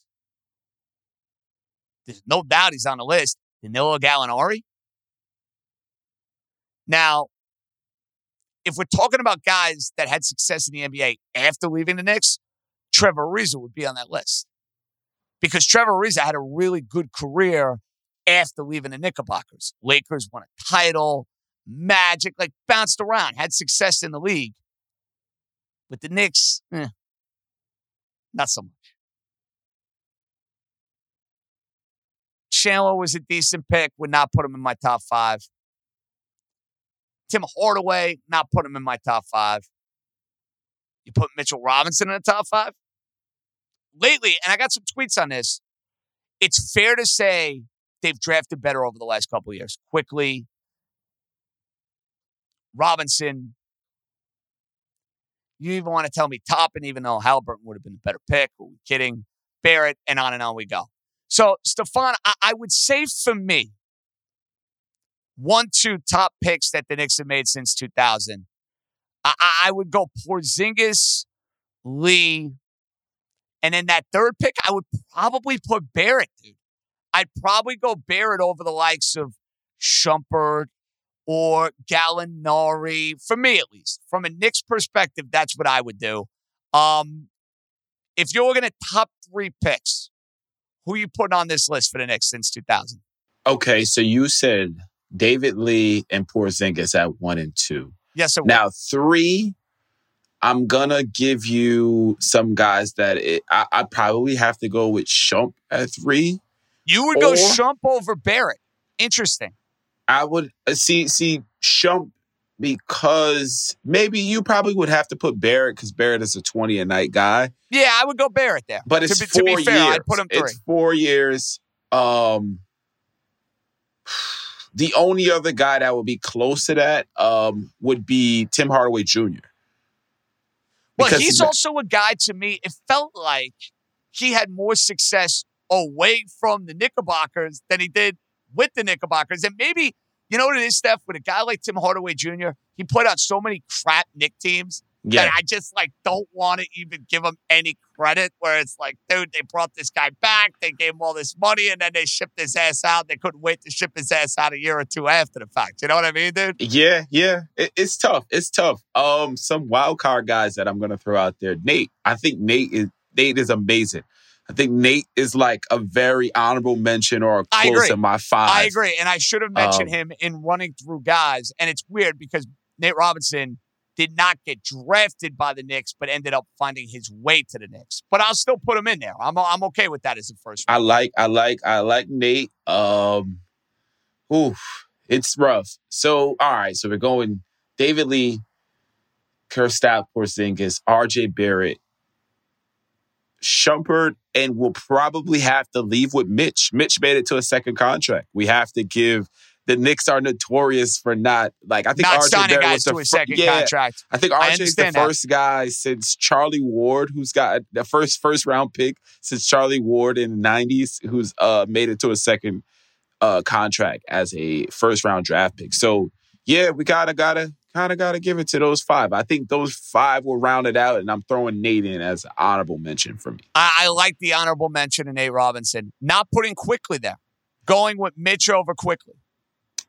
There's no doubt he's on the list. Danilo Gallinari. Now, if we're talking about guys that had success in the NBA after leaving the Knicks, Trevor Ariza would be on that list. Because Trevor Ariza had a really good career after leaving the Knickerbockers. Lakers won a title. magic, like bounced around, had success in the league. But the Knicks, not so much. Chandler was a decent pick, would not put him in my top five. Tim Hardaway, not put him in my top five. You put Mitchell Robinson in the top five? Lately, and I got some tweets on this, it's fair to say they've drafted better over the last couple of years. Quickly, Robinson. You even want to tell me Toppin, even though Haliburton would have been a better pick. Are we kidding? Barrett, and on we go. So, Stefan, I would say for me, 1-2 top picks that the Knicks have made since 2000. I would go Porzingis, Lee, and then that third pick, I would probably put Barrett, dude. I'd probably go Barrett over the likes of Shumpert or Gallinari, for me at least. From a Knicks perspective, that's what I would do. If you're going to top three picks, who are you putting on this list for the Knicks since 2000? Okay, so you said David Lee and Porzingis at 1 and 2. Yes, sir. Now, 3, I'm going to give you some guys that I probably have to go with Shump at 3. You would go Shump over Barrett. Interesting. I would see Shump because maybe you probably would have to put Barrett because Barrett is a 20 a night guy. Yeah, I would go Barrett there. But it's to be fair, I'd put him 3. It's 4 years. The only other guy that would be close to that would be Tim Hardaway Jr. Well, he's also a guy to me. It felt like he had more success away from the Knickerbockers than he did with the Knickerbockers. And maybe, you know what it is, Steph? With a guy like Tim Hardaway Jr., he played on so many crap Knick teams that I just like don't want to even give him any credit where it's like, dude, they brought this guy back, they gave him all this money, and then they shipped his ass out. They couldn't wait to ship his ass out a year or two after the fact. You know what I mean, dude? Yeah. It's tough. It's tough. Some wild card guys that I'm going to throw out there. Nate. I think Nate is amazing. I think Nate is like a very honorable mention or a close in my five. I agree. And I should have mentioned him in running through guys. And it's weird because Nate Robinson did not get drafted by the Knicks, but ended up finding his way to the Knicks. But I'll still put him in there. I'm okay with that as the first round. I like Nate. It's rough. So, all right. So we're going David Lee, Kristaps Porzingis, R.J. Barrett, Shumpert, and we'll probably have to leave with Mitch. Mitch made it to a second contract. We have to give... The Knicks are notorious for not... like I think not signing guys to a second contract. I think R.J. is the first guy since Charlie Ward, who's got the first round pick since Charlie Ward in the 90s, who's made it to a second contract as a first-round draft pick. So, yeah, we gotta give it to those 5. I think those 5 will round it out, and I'm throwing Nate in as an honorable mention for me. I like the honorable mention in Nate Robinson. Not putting Quickly there. Going with Mitch over Quickly.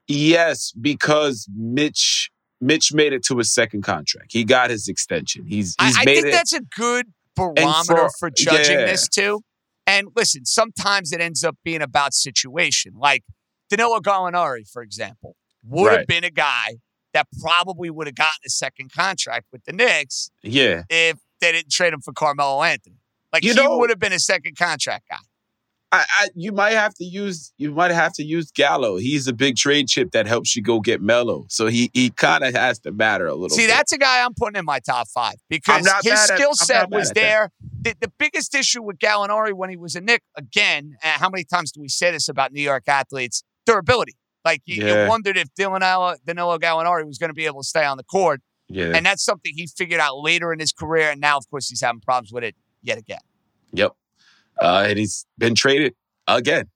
Yes, because Mitch made it to his second contract. He got his extension. He's made it. I think that's a good barometer for judging this too. And listen, sometimes it ends up being about situation. Like Danilo Gallinari, for example, would have been a guy that probably would have gotten a second contract with the Knicks if they didn't trade him for Carmelo Anthony. Like he would have been a second contract guy. You might have to use Gallo. He's a big trade chip that helps you go get Melo. So he kind of has to matter a little bit. See, that's a guy I'm putting in my top 5 because his skill set was there. The biggest issue with Gallinari when he was a Knick, again, and how many times do we say this about New York athletes? Durability. Like you wondered if Danilo Gallinari was going to be able to stay on the court. Yeah. And that's something he figured out later in his career. And now, of course, he's having problems with it yet again. Yep. And he's been traded again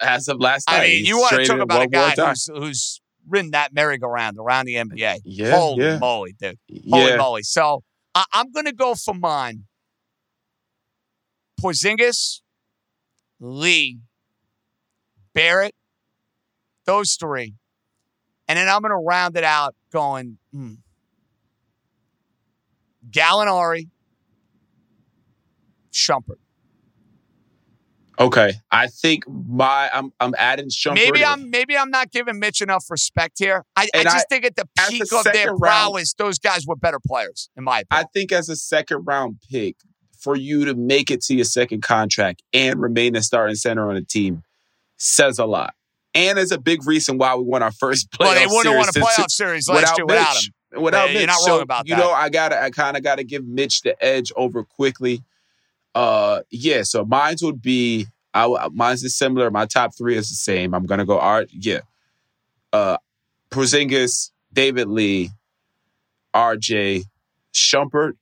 as of last night. I mean, you want to talk about a guy who's ridden that merry-go-round around the NBA. Yeah, Holy moly, dude. Holy moly. So I'm going to go for mine. Porzingis, Lee, Barrett, those 3. And then I'm going to round it out going Gallinari, Shumpert. Okay, I think my I'm adding Shumpert. Maybe I'm not giving Mitch enough respect here. I just think at the peak of their prowess, those guys were better players, in my opinion. I think as a second round pick, for you to make it to your second contract and remain a starting center on a team says a lot, and is a big reason why we won our first playoff series. Well, they wouldn't have won a playoff series last year without him. You're not wrong about that. You know, I kind of gotta give Mitch the edge over Quickly. So mine's would be, mine's is similar. My top three is the same. I'm going to go R. Yeah. Porzingis, David Lee, RJ, Shumpert,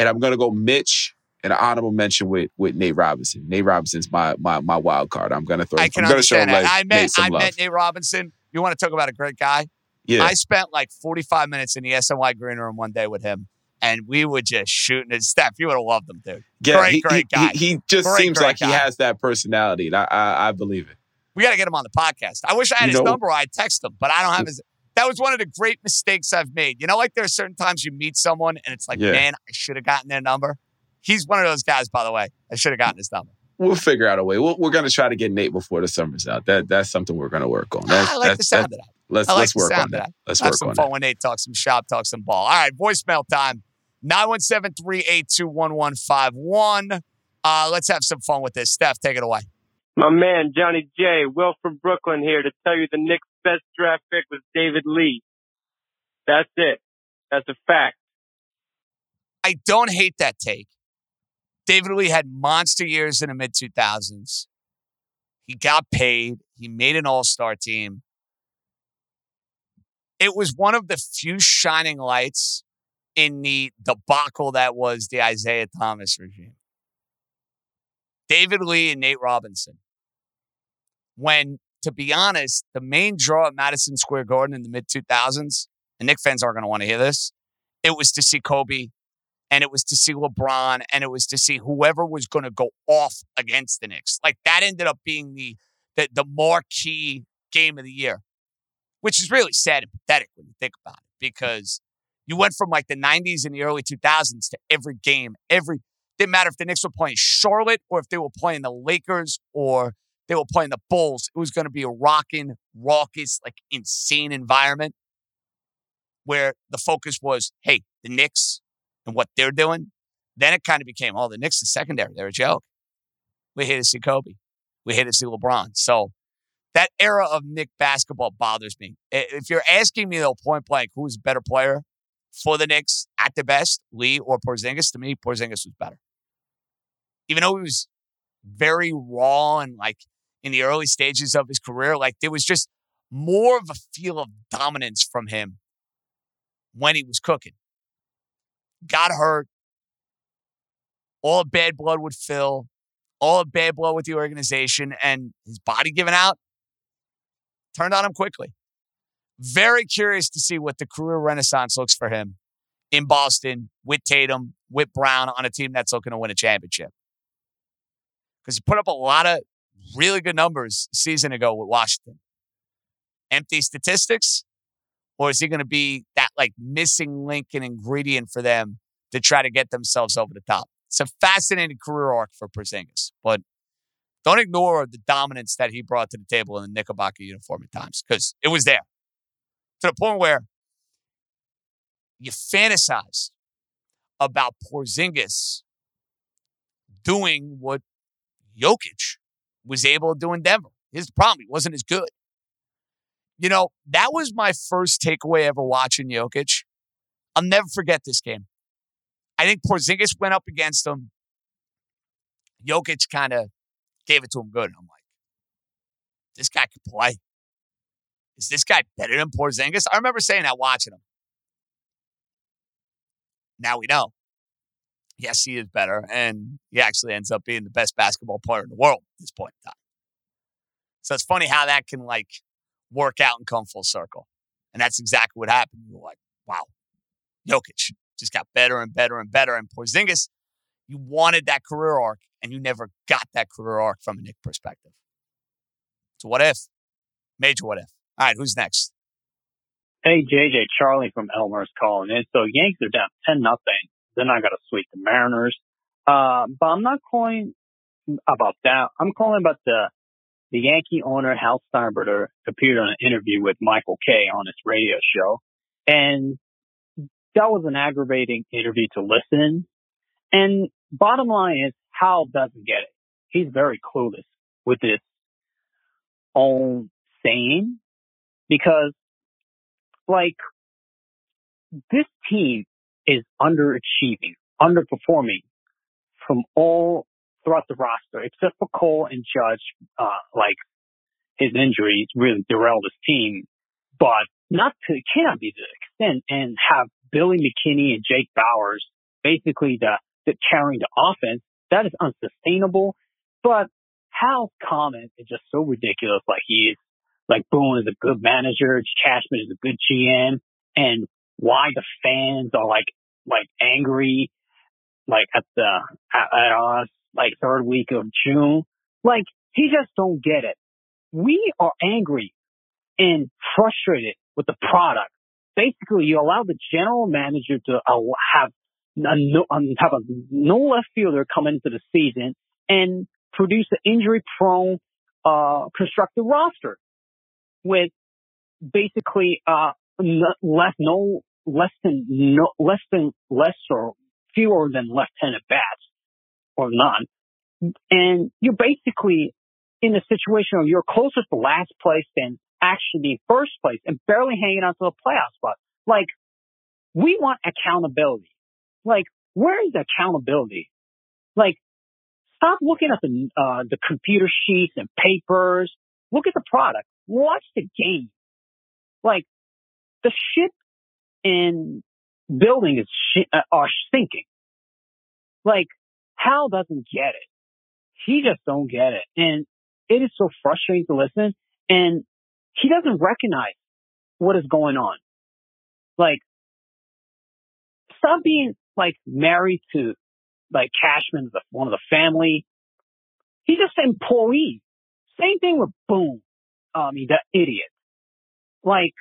and I'm going to go Mitch, and an honorable mention with Nate Robinson. Nate Robinson's my wild card. I'm going to throw, I can I'm going to show him like, I met Nate Robinson. You want to talk about a great guy? Yeah. I spent like 45 minutes in the SNY green room one day with him. And we were just shooting his stuff. You would have loved him, dude. Yeah, great guy. He just seems like he has that personality. And I believe it. We got to get him on the podcast. I wish I had his number or I'd text him, but I don't have his. That was one of the great mistakes I've made. You know, like there are certain times you meet someone and it's like, man, I should have gotten their number. He's one of those guys, by the way. I should have gotten his number. We'll figure out a way. We're going to try to get Nate before the summer's out. That's something we're going to work on. I like the sound of that. Let's work on that. Let's work on that. Have some fun when Nate talks some shop, talks some ball. All right, voicemail time. 917-382-1151. Let's have some fun with this. Steph, take it away. My man, Johnny J, Will from Brooklyn here to tell you the Knicks' best draft pick was David Lee. That's it. That's a fact. I don't hate that take. David Lee had monster years in the mid-2000s. He got paid. He made an all-star team. It was one of the few shining lights in the debacle that was the Isaiah Thomas regime. David Lee and Nate Robinson. When, to be honest, the main draw at Madison Square Garden in the mid-2000s, and Knicks fans aren't going to want to hear this, it was to see Kobe, and it was to see LeBron, and it was to see whoever was going to go off against the Knicks. Like, that ended up being the marquee game of the year, which is really sad and pathetic when you think about it, because you went from like the 90s and the early 2000s to every game. Didn't matter if the Knicks were playing Charlotte or if they were playing the Lakers or they were playing the Bulls. It was going to be a rocking, raucous, like insane environment where the focus was, hey, the Knicks and what they're doing. Then it kind of became, the Knicks are secondary. They're a joke. We're here to see Kobe. We're here to see LeBron. So that era of Knick basketball bothers me. If you're asking me, though, point blank, who's a better player for the Knicks at the best, Lee or Porzingis? To me, Porzingis was better. Even though he was very raw and like in the early stages of his career, like there was just more of a feel of dominance from him when he was cooking. Got hurt. All bad blood would fill. All bad blood with the organization and his body given out. Turned on him quickly. Very curious to see what the career renaissance looks for him in Boston with Tatum, with Brown on a team that's looking to win a championship. Because he put up a lot of really good numbers a season ago with Washington. Empty statistics? Or is he going to be that like missing link and ingredient for them to try to get themselves over the top? It's a fascinating career arc for Porzingis. But don't ignore the dominance that he brought to the table in the Knickerbocker uniform at times. Because it was there. To the point where you fantasize about Porzingis doing what Jokic was able to do in Denver. His problem, he wasn't as good. You know, that was my first takeaway ever watching Jokic. I'll never forget this game. I think Porzingis went up against him. Jokic kind of gave it to him good. I'm like, this guy can play. Is this guy better than Porzingis? I remember saying that watching him. Now we know. Yes, he is better. And he actually ends up being the best basketball player in the world at this point in time. So it's funny how that can like work out and come full circle. And that's exactly what happened. You're like, wow, Jokic just got better and better and better. And Porzingis, you wanted that career arc and you never got that career arc from a Knick perspective. So what if? Major what if. All right, who's next? Hey, JJ, Charlie from Elmer's calling in. So Yanks are down 10-0. Then I got to sweep the Mariners. But I'm not calling about that. I'm calling about the Yankee owner, Hal Steinbrenner, appeared on an interview with Michael Kay on his radio show. And that was an aggravating interview to listen. And bottom line is, Hal doesn't get it. He's very clueless with his own saying, because, like, this team is underachieving, underperforming from all throughout the roster, except for Cole and Judge. Like, his injuries really derailed his team, but not to, it cannot be to the extent and have Billy McKinney and Jake Bowers basically the carrying the offense. That is unsustainable. But Hal's comment is just so ridiculous. Like, he is, like, Boone is a good manager, Cashman is a good GM, and why the fans are like angry, like at us, like third week of June. Like, he just don't get it. We are angry and frustrated with the product. Basically, you allow the general manager to have a no left fielder come into the season and produce an injury-prone, constructed roster with basically fewer than left-handed bats or none, and you're basically in a situation where you're closer to last place than actually first place and barely hanging on to a playoff spot. Like, we want accountability. Like, where is the accountability? Like, stop looking at the computer sheets and papers. Look at the product. Watch the game. Like, the ship in building are sinking. Like, Hal doesn't get it. He just don't get it. And it is so frustrating to listen. And he doesn't recognize what is going on. Like, stop being, like, married to, like, Cashman, one of the family. He's just an employee. Same thing with Boone. That idiot. Like,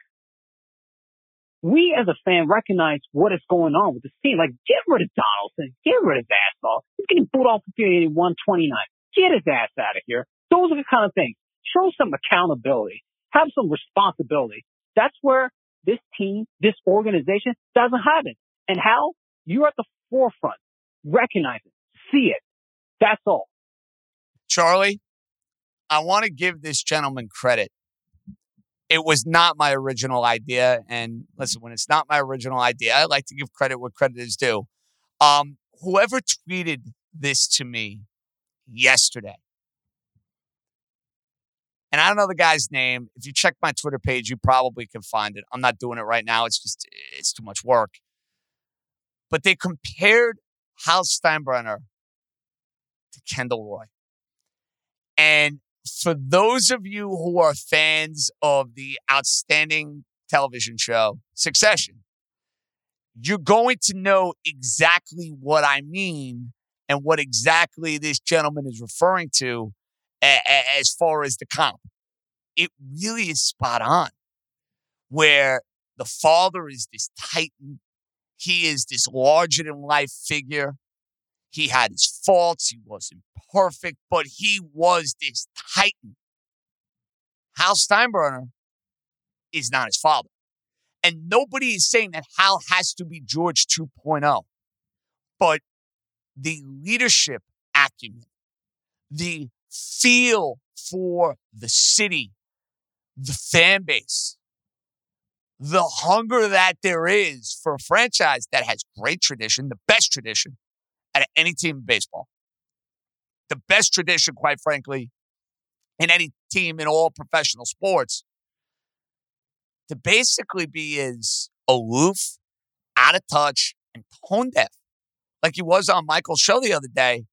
we as a fan recognize what is going on with this team. Like, get rid of Donaldson. Get rid of Vassal. He's getting booed off the field at 129. Get his ass out of here. Those are the kind of things. Show some accountability. Have some responsibility. That's where this team, this organization doesn't have it. And Hal, you're at the forefront. Recognize it. See it. That's all. Charlie, I want to give this gentleman credit. It was not my original idea. And listen, when it's not my original idea, I like to give credit where credit is due. Whoever tweeted this to me yesterday, and I don't know the guy's name. If you check my Twitter page, you probably can find it. I'm not doing it right now. It's too much work. But they compared Hal Steinbrenner to Kendall Roy. And for those of you who are fans of the outstanding television show Succession, you're going to know exactly what I mean and what exactly this gentleman is referring to as far as the comp. It really is spot on, where the father is this titan. He is this larger-than-life figure. He had his faults. He wasn't perfect, but he was this titan. Hal Steinbrenner is not his father. And nobody is saying that Hal has to be George 2.0. But the leadership acumen, the feel for the city, the fan base, the hunger that there is for a franchise that has great tradition, the best tradition at any team in baseball. The best tradition, quite frankly, in any team in all professional sports. To basically be as aloof, out of touch, and tone deaf, like he was on Michael's show the other day,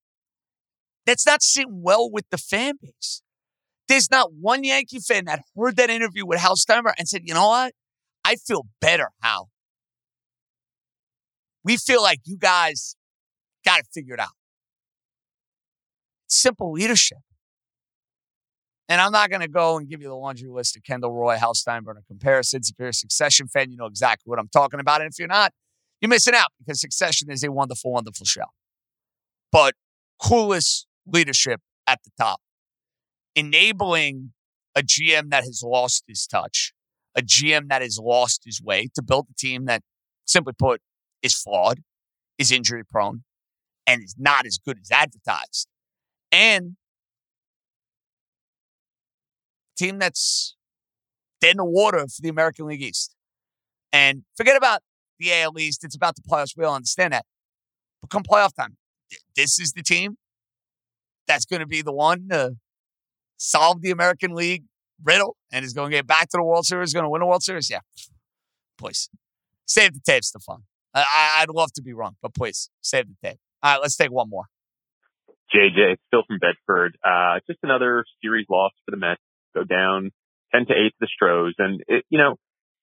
that's not sitting well with the fan base. There's not one Yankee fan that heard that interview with Hal Steinbrenner and said, you know what? I feel better, Hal. We feel like you guys got it figured out. Simple leadership. And I'm not going to go and give you the laundry list of Kendall Roy, Hal Steinbrenner comparisons. If you're a Succession fan, you know exactly what I'm talking about. And if you're not, you're missing out, because Succession is a wonderful, wonderful show. But coolest, leadership at the top, enabling a GM that has lost his touch, a GM that has lost his way to build a team that, simply put, is flawed, is injury prone, and is not as good as advertised. And a team that's dead in the water for the American League East. And forget about the AL East. It's about the playoffs. We all understand that. But come playoff time, this is the team that's going to be the one to solve the American League riddle and is going to get back to the World Series, going to win the World Series. Yeah. Please. Save the tape, Stefan. I'd love to be wrong, but please, save the tape. All right, let's take one more. JJ, still from Bedford. Just another series loss for the Mets. Go down 10-8 to the Stros. And,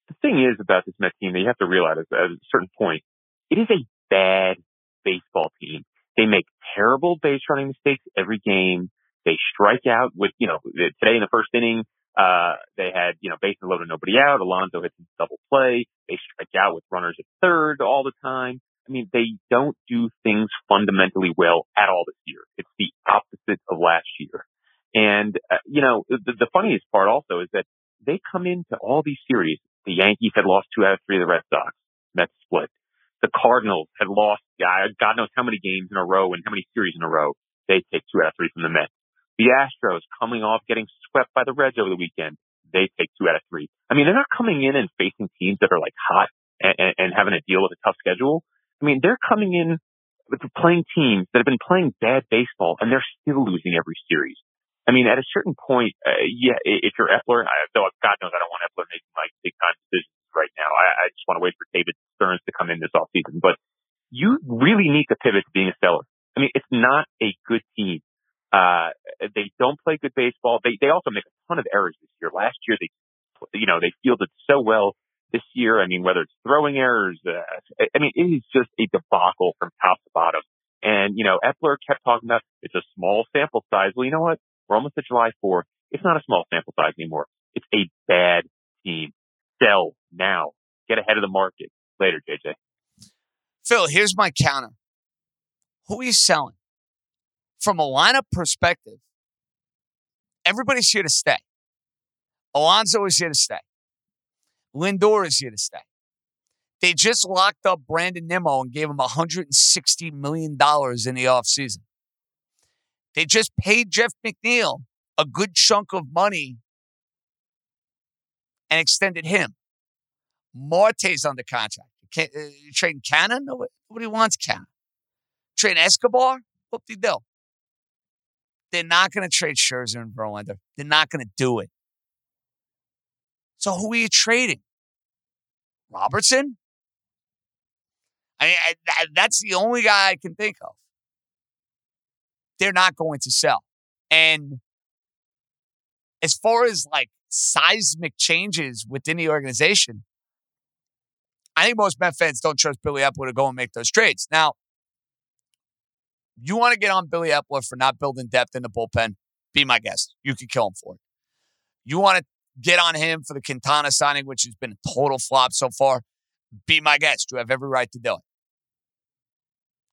the thing is about this Mets team that you have to realize at a certain point, it is a bad baseball team. They make terrible base running mistakes every game. They strike out with, today in the first inning, they had, bases loaded, nobody out. Alonso hits a double play. They strike out with runners at third all the time. I mean, they don't do things fundamentally well at all this year. It's the opposite of last year. And, the funniest part also is that they come into all these series. The Yankees had lost 2 out of 3 of the Red Sox. Mets split. The Cardinals had lost, God knows how many games in a row and how many series in a row. They take 2 out of 3 from the Mets. The Astros coming off getting swept by the Reds over the weekend. They take 2 out of 3. I mean, they're not coming in and facing teams that are like hot and having to deal with a tough schedule. I mean, they're coming in with playing teams that have been playing bad baseball and they're still losing every series. I mean, at a certain point, if you're Eppler, though God knows I don't want Eppler making like big time decisions right now. I just want to wait for David Stearns to come in this offseason. But you really need to pivot to being a seller. I mean, it's not a good team. They don't play good baseball. They also make a ton of errors this year. Last year, they fielded so well. This year, I mean, whether it's throwing errors, it is just a debacle from top to bottom. And, Eppler kept talking about it's a small sample size. Well, you know what? We're almost at July 4th. It's not a small sample size anymore. It's a bad team. Sell now. Get ahead of the market. Later, JJ. Phil, here's my counter. Who are you selling? From a lineup perspective, everybody's here to stay. Alonso is here to stay. Lindor is here to stay. They just locked up Brandon Nimmo and gave him $160 million in the offseason. They just paid Jeff McNeil a good chunk of money and extended him. Marte's under contract. You trading Cannon? Nobody wants Cannon. Trading Escobar? Whoop-de-do. They're not going to trade Scherzer and Verlander. They're not going to do it. So who are you trading? Robertson? I mean, that's the only guy I can think of. They're not going to sell. And as far as like seismic changes within the organization, I think most Mets fans don't trust Billy Eppler to go and make those trades. Now, you want to get on Billy Eppler for not building depth in the bullpen, be my guest. You could kill him for it. You want to get on him for the Quintana signing, which has been a total flop so far. Be my guest. You have every right to do it.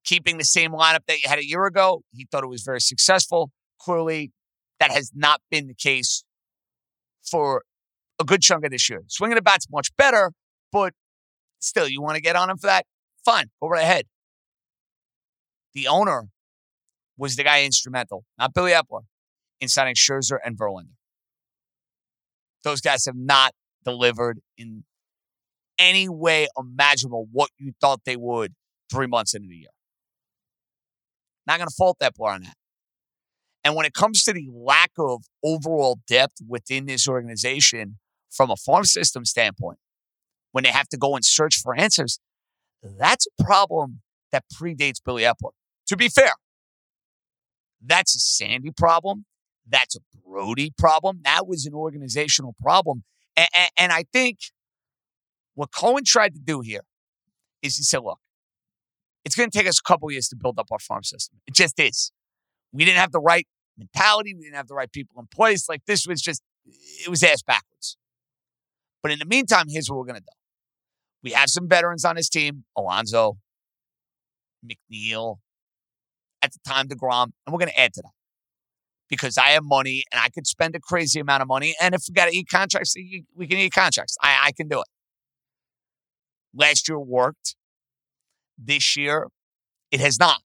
Keeping the same lineup that you had a year ago, he thought it was very successful. Clearly, that has not been the case for a good chunk of this year. Swinging the bat's much better, but still, you want to get on him for that? Fine. Go right ahead. The owner was the guy instrumental, not Billy Eppler, in signing Scherzer and Verlander. Those guys have not delivered in any way imaginable what you thought they would 3 months into the year. Not going to fault that bar on that. And when it comes to the lack of overall depth within this organization from a farm system standpoint, when they have to go and search for answers, that's a problem that predates Billy Eppler. To be fair, that's a Sandy problem. That's a Brody problem. That was an organizational problem. And I think what Cohen tried to do here is he said, look, it's going to take us a couple years to build up our farm system. It just is. We didn't have the right mentality. We didn't have the right people in place. Like this was just, it was ass backwards. But in the meantime, here's what we're going to do. We have some veterans on his team, Alonso, McNeil, at the time DeGrom, and we're going to add to that. because I have money and I could spend a crazy amount of money. And if we got to eat contracts, we can eat contracts. I can do it. Last year worked. This year, it has not.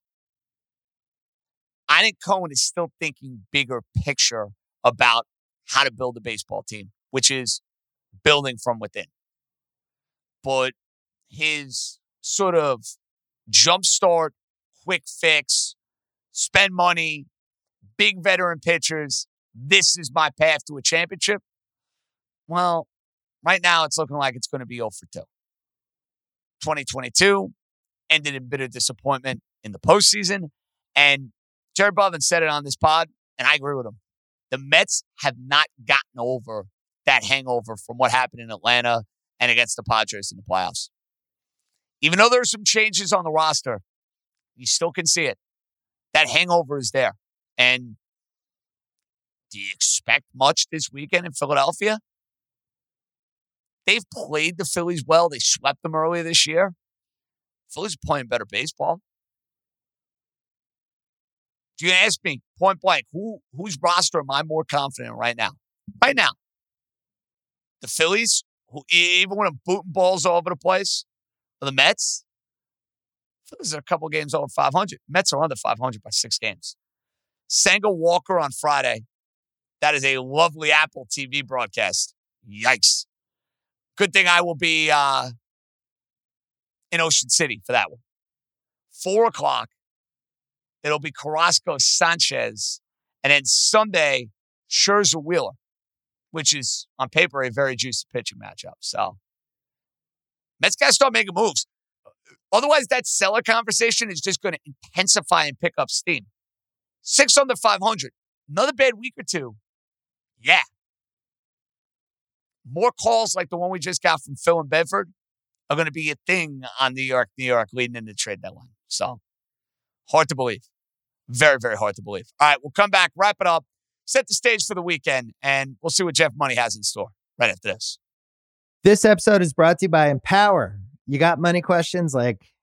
I think Cohen is still thinking bigger picture about how to build a baseball team, which is building from within. But his sort of jumpstart, quick fix, spend money, big veteran pitchers, this is my path to a championship. Well, right now it's looking like it's going to be 0 for 2. 2022 ended in bitter disappointment in the postseason. And Jerry Blevins said it on this pod, and I agree with him. The Mets have not gotten over that hangover from what happened in Atlanta and against the Padres in the playoffs. Even though there are some changes on the roster, you still can see it. That hangover is there. And do you expect much this weekend in Philadelphia? They've played the Phillies well. They swept them earlier this year. Phillies are playing better baseball. If you ask me, point blank, whose roster am I more confident in right now? Right now. The Phillies, who even when I'm booting balls all over the place, or the Mets, Phillies are a couple games over 500. Mets are under 500 by 6 games. Senga Walker on Friday. That is a lovely Apple TV broadcast. Yikes. Good thing I will be in Ocean City for that one. 4 o'clock, it'll be Carrasco Sanchez. And then Sunday, Scherzer Wheeler, which is, on paper, a very juicy pitching matchup. So, Mets got to start making moves. Otherwise, that seller conversation is just going to intensify and pick up steam. 6 under 500. Another bad week or two. Yeah. More calls like the one we just got from Phil and Bedford are going to be a thing on New York leading into trade deadline. So, hard to believe. Very, very hard to believe. All right, we'll come back, wrap it up, set the stage for the weekend, and we'll see what Jeff Money has in store right after this. This episode is brought to you by Empower. You got money questions like,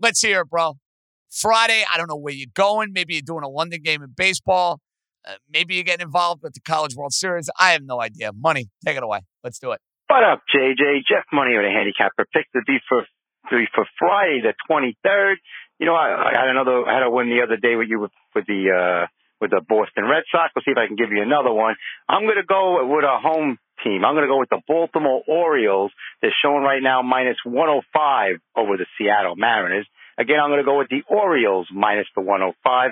let's hear it, bro. Friday, I don't know where you're going. Maybe you're doing a London game in baseball. Maybe you're getting involved with the College World Series. I have no idea. Money, take it away. Let's do it. What up, JJ? Jeff Money with a handicapper. Pick the D for Friday, the 23rd. You know, I had a win the other day with you with the Boston Red Sox. We'll see if I can give you another one. I'm going to go with a home team. I'm going to go with the Baltimore Orioles. They're showing right now minus 105 over the Seattle Mariners. Again, I'm going to go with the Orioles minus the 105.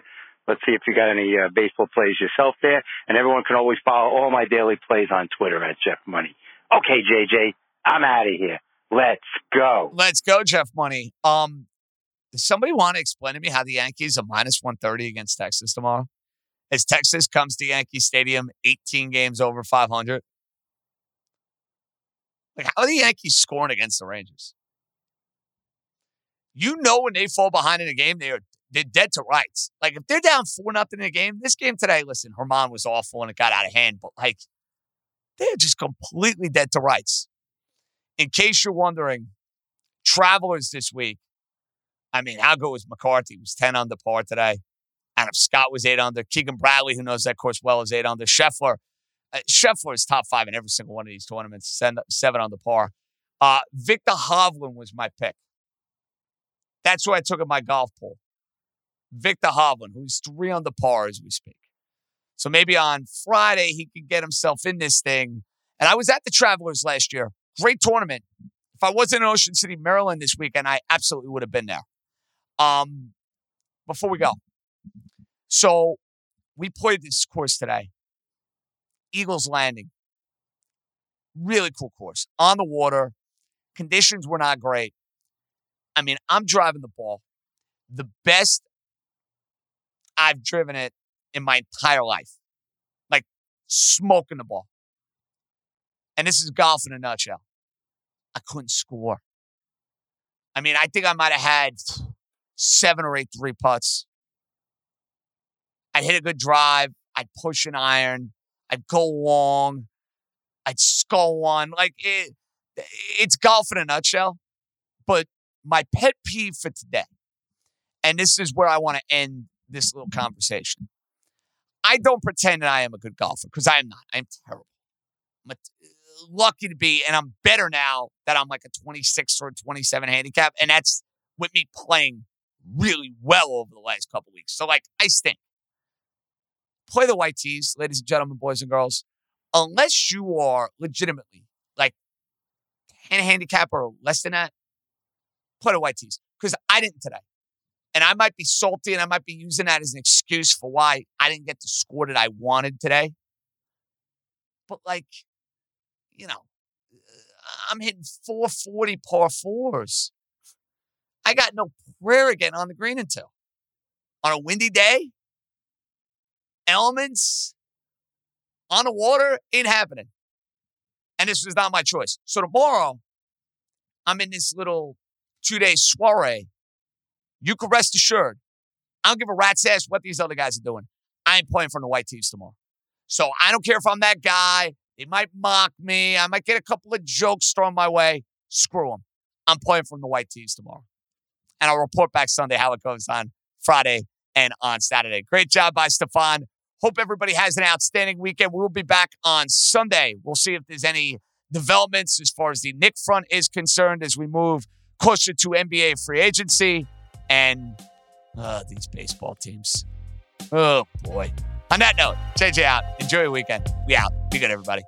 Let's see if you got any baseball plays yourself there. And everyone can always follow all my daily plays on Twitter at Jeff Money. Okay, JJ, I'm out of here. Let's go. Let's go, Jeff Money. Does somebody want to explain to me how the Yankees are minus 130 against Texas tomorrow? As Texas comes to Yankee Stadium, 18 games over 500. Like, how are the Yankees scoring against the Rangers? You know when they fall behind in a game, they're dead to rights. Like, if they're down 4-0 in a game, this game today, listen, Herman was awful and it got out of hand, but, like, they're just completely dead to rights. In case you're wondering, Travelers this week, I mean, how good was McCarthy? He was 10 under par today. Adam Scott was 8 under. Keegan Bradley, who knows that course well, is 8 under. Scheffler is top 5 in every single one of these tournaments, 7 under par. Victor Hovland was my pick. That's who I took in my golf pool. Victor Hovland, who's 3 under par as we speak. So maybe on Friday he could get himself in this thing. And I was at the Travelers last year. Great tournament. If I wasn't in Ocean City, Maryland this weekend, I absolutely would have been there. Before we go. So we played this course today. Eagles Landing. Really cool course. On the water. Conditions were not great. I mean, I'm driving the ball. The best I've driven it in my entire life. smoking the ball. And this is golf in a nutshell. I couldn't score. I mean, I think I might have had 7 or 8 three putts. I'd hit a good drive. I'd push an iron. I'd go long. I'd skull one. Like, it's golf in a nutshell. But my pet peeve for today, and this is where I want to end this little conversation. I don't pretend that I am a good golfer, because I am not. I am terrible. I'm lucky to be, and I'm better now that I'm like a 26 or 27 handicap, and that's with me playing really well over the last couple of weeks. So, like, I stink. Play the white tees, ladies and gentlemen, boys and girls. Unless you are legitimately, like, 10 handicap or less than that, play the white tees. Because I didn't today. And I might be salty, and I might be using that as an excuse for why I didn't get the score that I wanted today. But, like, you know, I'm hitting 440 par fours. I got no prayer again on the green until. On a windy day, elements, on the water, ain't happening. And this was not my choice. So tomorrow, I'm in this little two-day soiree. You can rest assured, I don't give a rat's ass what these other guys are doing. I ain't playing from the white tees tomorrow. So I don't care if I'm that guy. They might mock me. I might get a couple of jokes thrown my way. Screw them. I'm playing from the white tees tomorrow. And I'll report back Sunday how it goes on Friday and on Saturday. Great job by Stefan. Hope everybody has an outstanding weekend. We'll be back on Sunday. We'll see if there's any developments as far as the Knicks front is concerned as we move closer to NBA free agency. And these baseball teams. Oh, boy. On that note, JJ out. Enjoy your weekend. We out. Be good, everybody.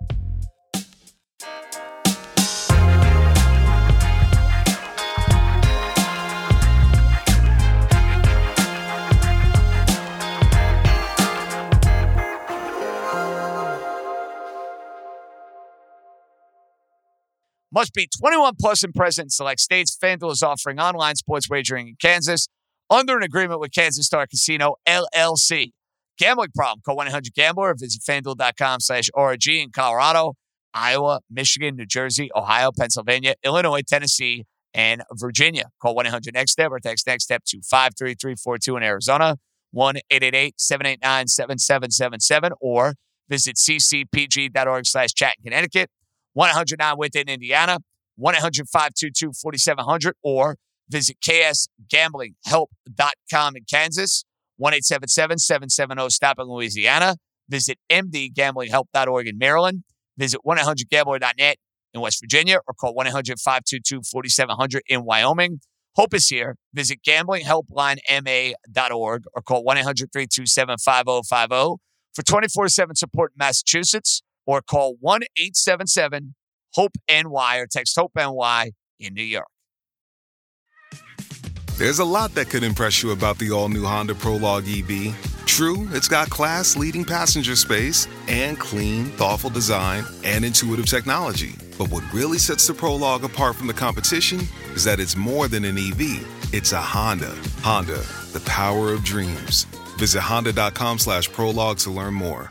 Must be 21 plus and present in select states. FanDuel is offering online sports wagering in Kansas under an agreement with Kansas Star Casino, LLC. Gambling problem? Call 1-800-GAMBLER or visit FanDuel.com/RG in Colorado, Iowa, Michigan, New Jersey, Ohio, Pennsylvania, Illinois, Tennessee, and Virginia. Call 1-800-NEXT-STEP or text NEXT-STEP to 53342 in Arizona, 1-888-789-7777, or visit ccpg.org/chat in Connecticut. 1-800-9 within Indiana, 1-800-522-4700, or visit ksgamblinghelp.com in Kansas, 1-877-770-STOP in Louisiana, visit mdgamblinghelp.org in Maryland, visit 1-800-GAMBLER.net in West Virginia, or call 1-800-522-4700 in Wyoming. Hope is here. Visit gamblinghelplinema.org or call 1-800-327-5050 for 24/7 support in Massachusetts. Or call 1-877-HOPE-NY or text HOPE-NY in New York. There's a lot that could impress you about the all-new Honda Prologue EV. True, it's got class-leading passenger space and clean, thoughtful design and intuitive technology. But what really sets the Prologue apart from the competition is that it's more than an EV. It's a Honda. Honda, the power of dreams. Visit honda.com/prologue to learn more.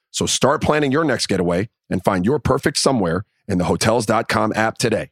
So start planning your next getaway and find your perfect somewhere in the Hotels.com app today.